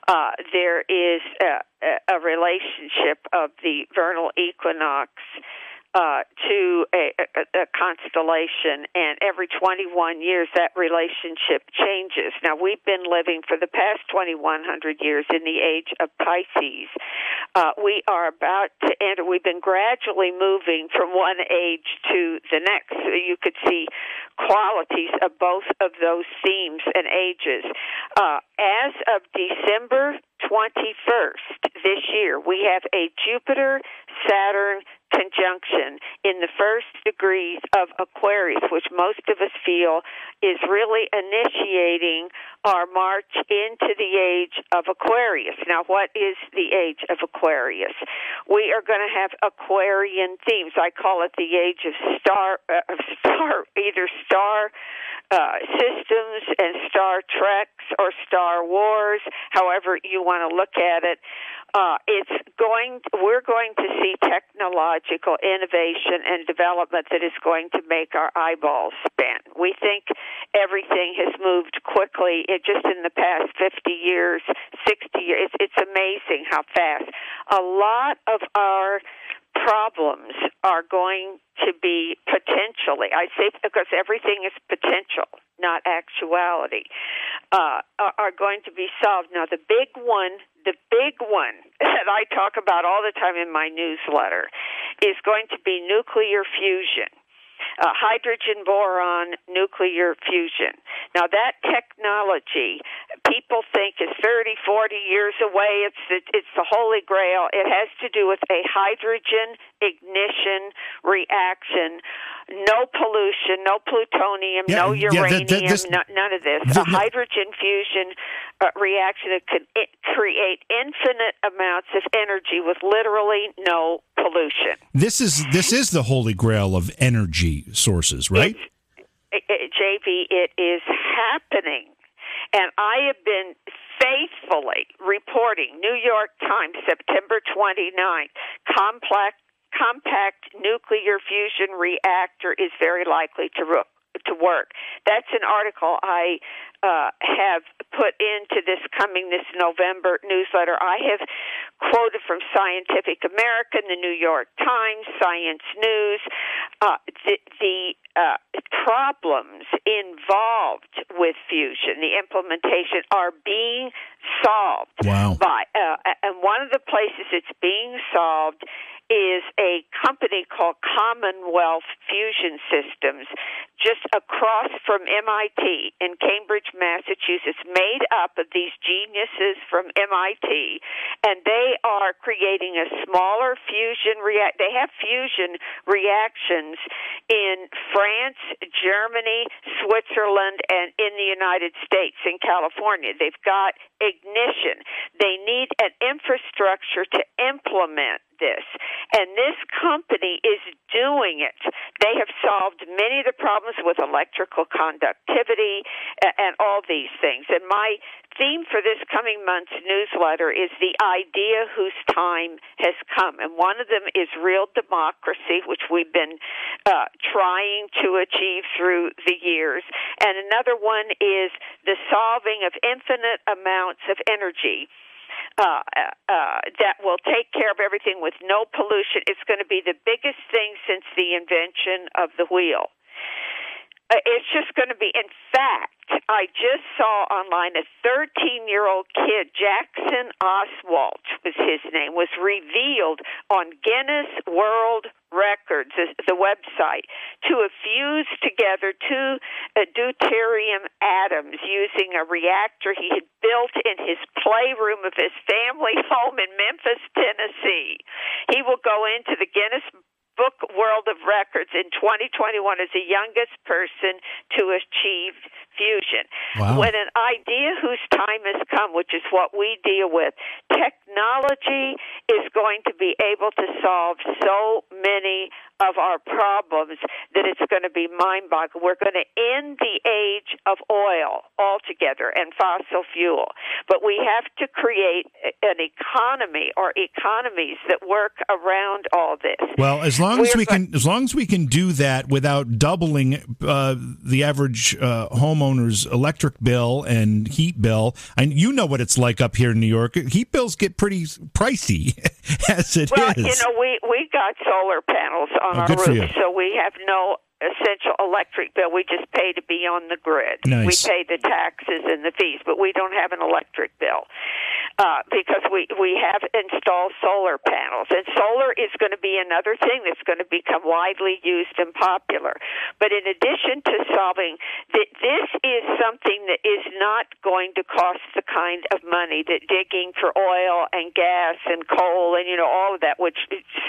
uh, there is a, a relationship of the vernal equinox Uh, to a, a, a constellation, and every twenty-one years that relationship changes. Now, we've been living for the past twenty-one hundred years in the age of Pisces. Uh, we are about to enter. We've been gradually moving from one age to the next. So you could see qualities of both of those themes and ages. Uh, as of December twenty-first this year, we have a Jupiter-Saturn conjunction in the first degrees of Aquarius, which most of us feel is really initiating our march into the age of Aquarius. Now, what is the age of Aquarius? We are going to have Aquarian themes. I call it the age of star, uh, of star, either star uh, systems and Star Treks or Star Wars, however you want to look at it. Uh, it's going. We're going to see technological innovation and development that is going to make our eyeballs spin. We think everything has moved quickly. It just in the past fifty years, sixty years. It's, it's amazing how fast. A lot of our problems are going to be potentially. I say because everything is potential, not actuality. Uh, are going to be solved. Now, the big one. The big one that I talk about all the time in my newsletter is going to be nuclear fusion, uh, hydrogen boron nuclear fusion. Now, that technology, people think is thirty, forty years away. It's the, it's the Holy Grail. It has to do with a hydrogen ignition reaction. No pollution, no plutonium, yeah, no uranium, yeah, this, no, none of this. The, a hydrogen fusion Uh, reaction that could it create infinite amounts of energy with literally no pollution. This is this is the holy grail of energy sources, right? It, it, J V, it is happening. And I have been faithfully reporting, New York Times, September twenty-ninth, complex, compact nuclear fusion reactor is very likely to ru- to work. That's an article I uh, have put into this coming this November newsletter. I have quoted from Scientific American, the New York Times, Science News, uh, the, the uh, problems involved with fusion, the implementation, are being solved. Wow. By, uh, and one of the places it's being solved is a company called Commonwealth Fusion Systems, just across from M I T in Cambridge, Massachusetts, made up of these geniuses from M I T, and they are creating a smaller fusion react. They have fusion reactions in France, Germany, Switzerland, and in the United States, in California. They've got ignition. They need an infrastructure to implement this. And this company is doing it. They have solved many of the problems with electrical conductivity and all these things. And my theme for this coming month's newsletter is the idea whose time has come. And one of them is real democracy, which we've been uh, trying to achieve through the years. And another one is the solving of infinite amounts of energy. Uh, uh, that will take care of everything with no pollution. It's going to be the biggest thing since the invention of the wheel. Uh, it's just going to be, in fact, I just saw online a thirteen-year-old kid, Jackson Oswalt was his name, was revealed on Guinness World Records, the website, to have fused together two deuterium atoms using a reactor he had built in his playroom of his family home in Memphis, Tennessee. He will go into the Guinness Book World of Records in twenty twenty-one as the youngest person to achieve fusion. Wow. When an idea whose time has come, which is what we deal with, technology is going to be able to solve so many of our problems that it's going to be mind-boggling. We're going to end the age of oil altogether and fossil fuel. But we have to create an economy or economies that work around all this. Well, as long as We're we can, as long as we can do that without doubling uh, the average uh, homeowner's electric bill and heat bill, and you know what it's like up here in New York. Heat bills get pretty pricey as it well, is. Well, you know, we, we got solar panels on oh, our roof, so we have no essential electric bill. We just pay to be on the grid. Nice. We pay the taxes and the fees, but we don't have an electric bill. uh, because we, we have installed solar panels. And solar is going to be another thing that's going to become widely used and popular. But in addition to solving, th- this is something that is not going to cost the kind of money that digging for oil and gas and coal and, you know, all of that, which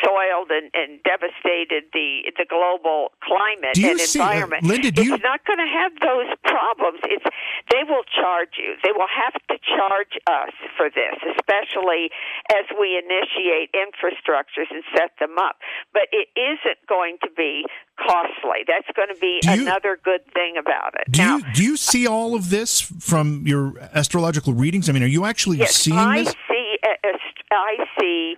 soiled and, and devastated the the global climate do you and see, environment. Uh, Linda, do it's you... not going to have those problems. It's They will charge you. They will have to charge us for this, especially as we initiate infrastructures and set them up. But it isn't going to be costly. That's going to be you, another good thing about it. Do, now, you, do you see all of this from your astrological readings? I mean, are you actually yes, seeing I this? See, I see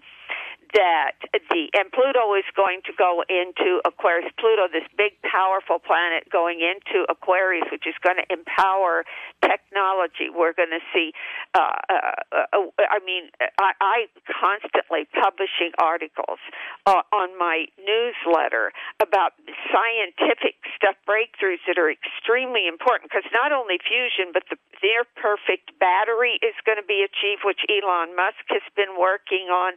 that the, and Pluto is going to go into Aquarius. Pluto, this big, powerful planet going into Aquarius, which is going to empower technology. We're going to see, uh, uh, uh, I mean, I, I constantly publishing articles uh, on my newsletter about scientific stuff, breakthroughs that are extremely important, because not only fusion, but the near perfect battery is going to be achieved, which Elon Musk has been working on.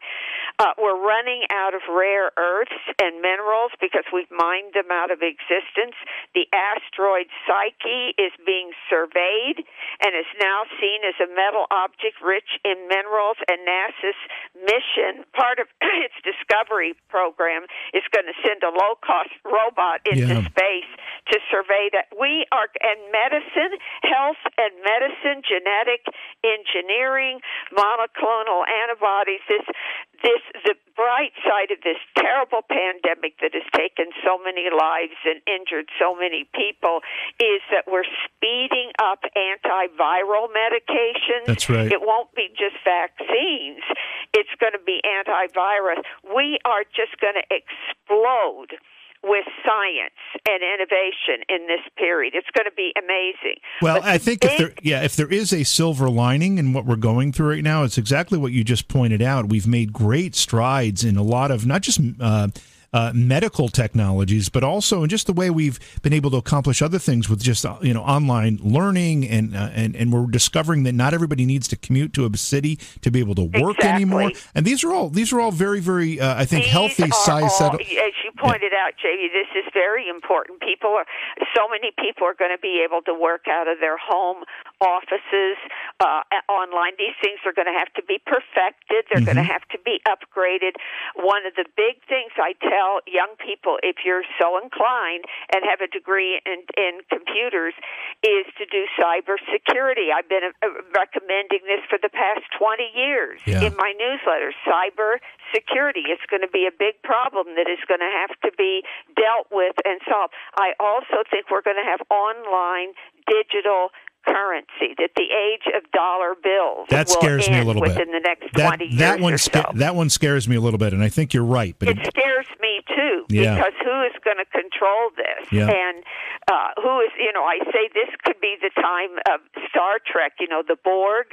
Uh, we're running out of rare earths and minerals because we've mined them out of existence. The asteroid Psyche is being surveyed and is now seen as a metal object rich in minerals, and NASA's mission, part of its discovery program, is going to send a low-cost robot into yeah. space to survey that. We are, and medicine, health and medicine, genetic engineering, monoclonal antibodies, this This the bright side of this terrible pandemic that has taken so many lives and injured so many people is that we're speeding up antiviral medications. That's right. It won't be just vaccines. It's going to be antivirus. We are just going to explode with science and innovation in this period. It's going to be amazing. Well, but I think big- if there, yeah, if there is a silver lining in what we're going through right now, it's exactly what you just pointed out. We've made great strides in a lot of not just uh, uh, medical technologies, but also in just the way we've been able to accomplish other things with just you know online learning, and uh, and and we're discovering that not everybody needs to commute to a city to be able to work exactly. anymore. And these are all these are all very very uh, I think these healthy size. Pointed out, J V, this is very important. People are, so many people are going to be able to work out of their home offices uh, online. These things are going to have to be perfected. They're mm-hmm. going to have to be upgraded. One of the big things I tell young people, if you're so inclined and have a degree in, in computers, is to do cybersecurity. I've been recommending this for the past twenty years yeah. in my newsletter. Cybersecurity is going to be a big problem that is going to have to be dealt with and solved. I also think we're going to have online digital currency, that the age of dollar bills that will scares end me a little within bit. The next that, twenty that years one or sca- so. That one scares me a little bit, and I think you're right. But it, it scares me, too, yeah. because who is going to control this? Yeah. And uh, who is, you know, I say this could be the time of Star Trek, you know, the Borg.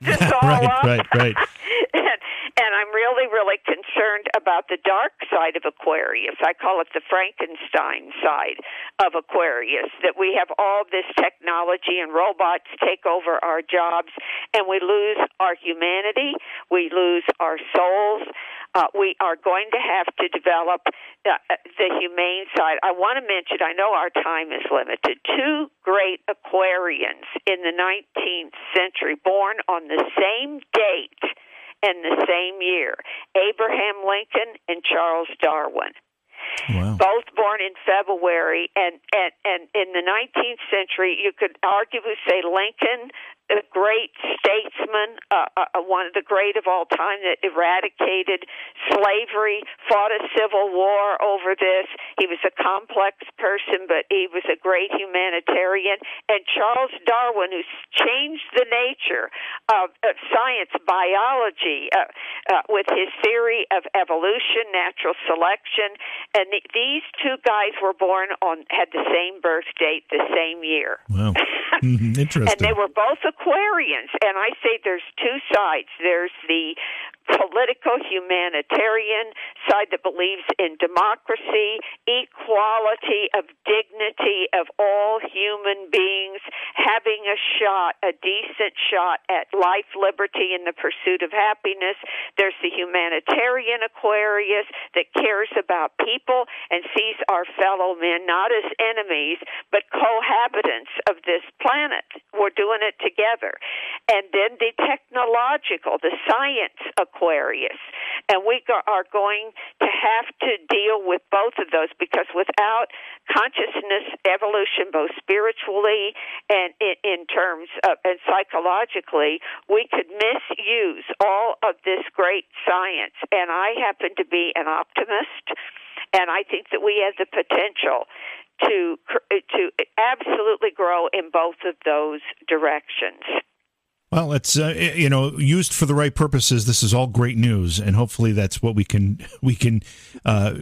This all right, up. right, right. and, and I'm really, really concerned about the dark side of Aquarius. I call it the Frankenstein side of Aquarius, that we have all this technology and robots take over our jobs, and we lose our humanity, we lose our souls. Uh, we are going to have to develop uh, the humane side. I want to mention, I know our time is limited, two great Aquarians in the nineteenth century, born on the same date and the same year, Abraham Lincoln and Charles Darwin. Wow. Both born in February, and, and, and in the nineteenth century, you could arguably say Lincoln, a great statesman, uh, uh, one of the great of all time that eradicated slavery, fought a civil war over this. He was a complex person, but he was a great humanitarian. And Charles Darwin, who changed the nature of, of science, biology, uh, uh, with his theory of evolution, natural selection. And the, these two guys were born on, had the same birth date, the same year. Wow. Mm-hmm. Interesting. And they were both Aquarians, and I say there's two sides. There's the political humanitarian side that believes in democracy, equality of dignity of all human beings, having a shot, a decent shot at life, liberty, and the pursuit of happiness. There's the humanitarian Aquarius that cares about people and sees our fellow men not as enemies, but cohabitants of this planet. We're doing it together. And then the technological, the science Aquarius. And we are going to have to deal with both of those, because without consciousness evolution, both spiritually and in terms of, and psychologically, we could misuse all of this great science. And I happen to be an optimist, and I think that we have the potential to to absolutely grow in both of those directions. Well, it's uh, you know, used for the right purposes, this is all great news, and hopefully that's what we can we can uh,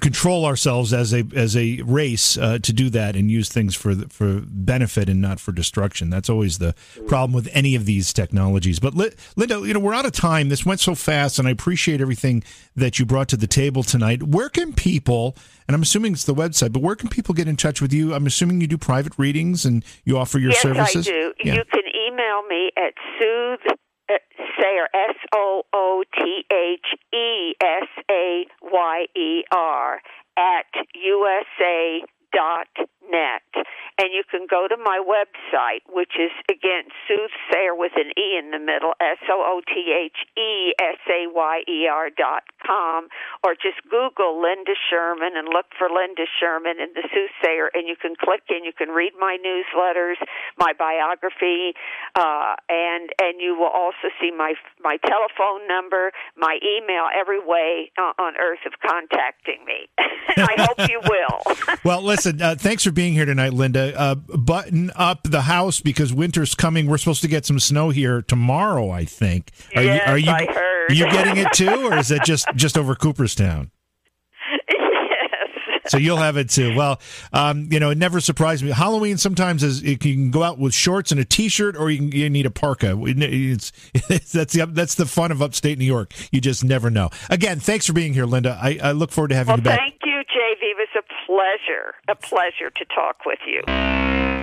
control ourselves as a as a race uh, to do that, and use things for for benefit and not for destruction. That's always the problem with any of these technologies. But Linda, you know, we're out of time. This went so fast, and I appreciate everything that you brought to the table tonight. Where can people, and I'm assuming it's the website, but where can people get in touch with you? I'm assuming you do private readings and you offer your yes, services. Yes, I do. Yeah. You can email me at Soothsayer, S O O T H E S A Y E R, at U S A dot net. And you can go to my website, which is, again, Soothsayer with an E in the middle, S O O T H E S A Y E R dot com, or just Google Linda Sherman and look for Linda Sherman and the Soothsayer, and you can click in, you can read my newsletters, my biography, uh, and and you will also see my my telephone number, my email, every way uh, on earth of contacting me. I hope you will. Well, listen, uh, thanks for being here tonight, Linda. Uh, button up the house, because winter's coming. We're supposed to get some snow here tomorrow, I think. Are yes, you, are you, I heard. Are you getting it too, or is it just, just over Cooperstown? Yes. So you'll have it too. Well, um, you know, it never surprised me. Halloween sometimes is, you can go out with shorts and a T-shirt, or you can, you need a parka. It's, it's, that's, the, that's the fun of upstate New York. You just never know. Again, thanks for being here, Linda. I, I look forward to having well, you back. Thank you, J V. It was a pleasure, a pleasure to talk with you.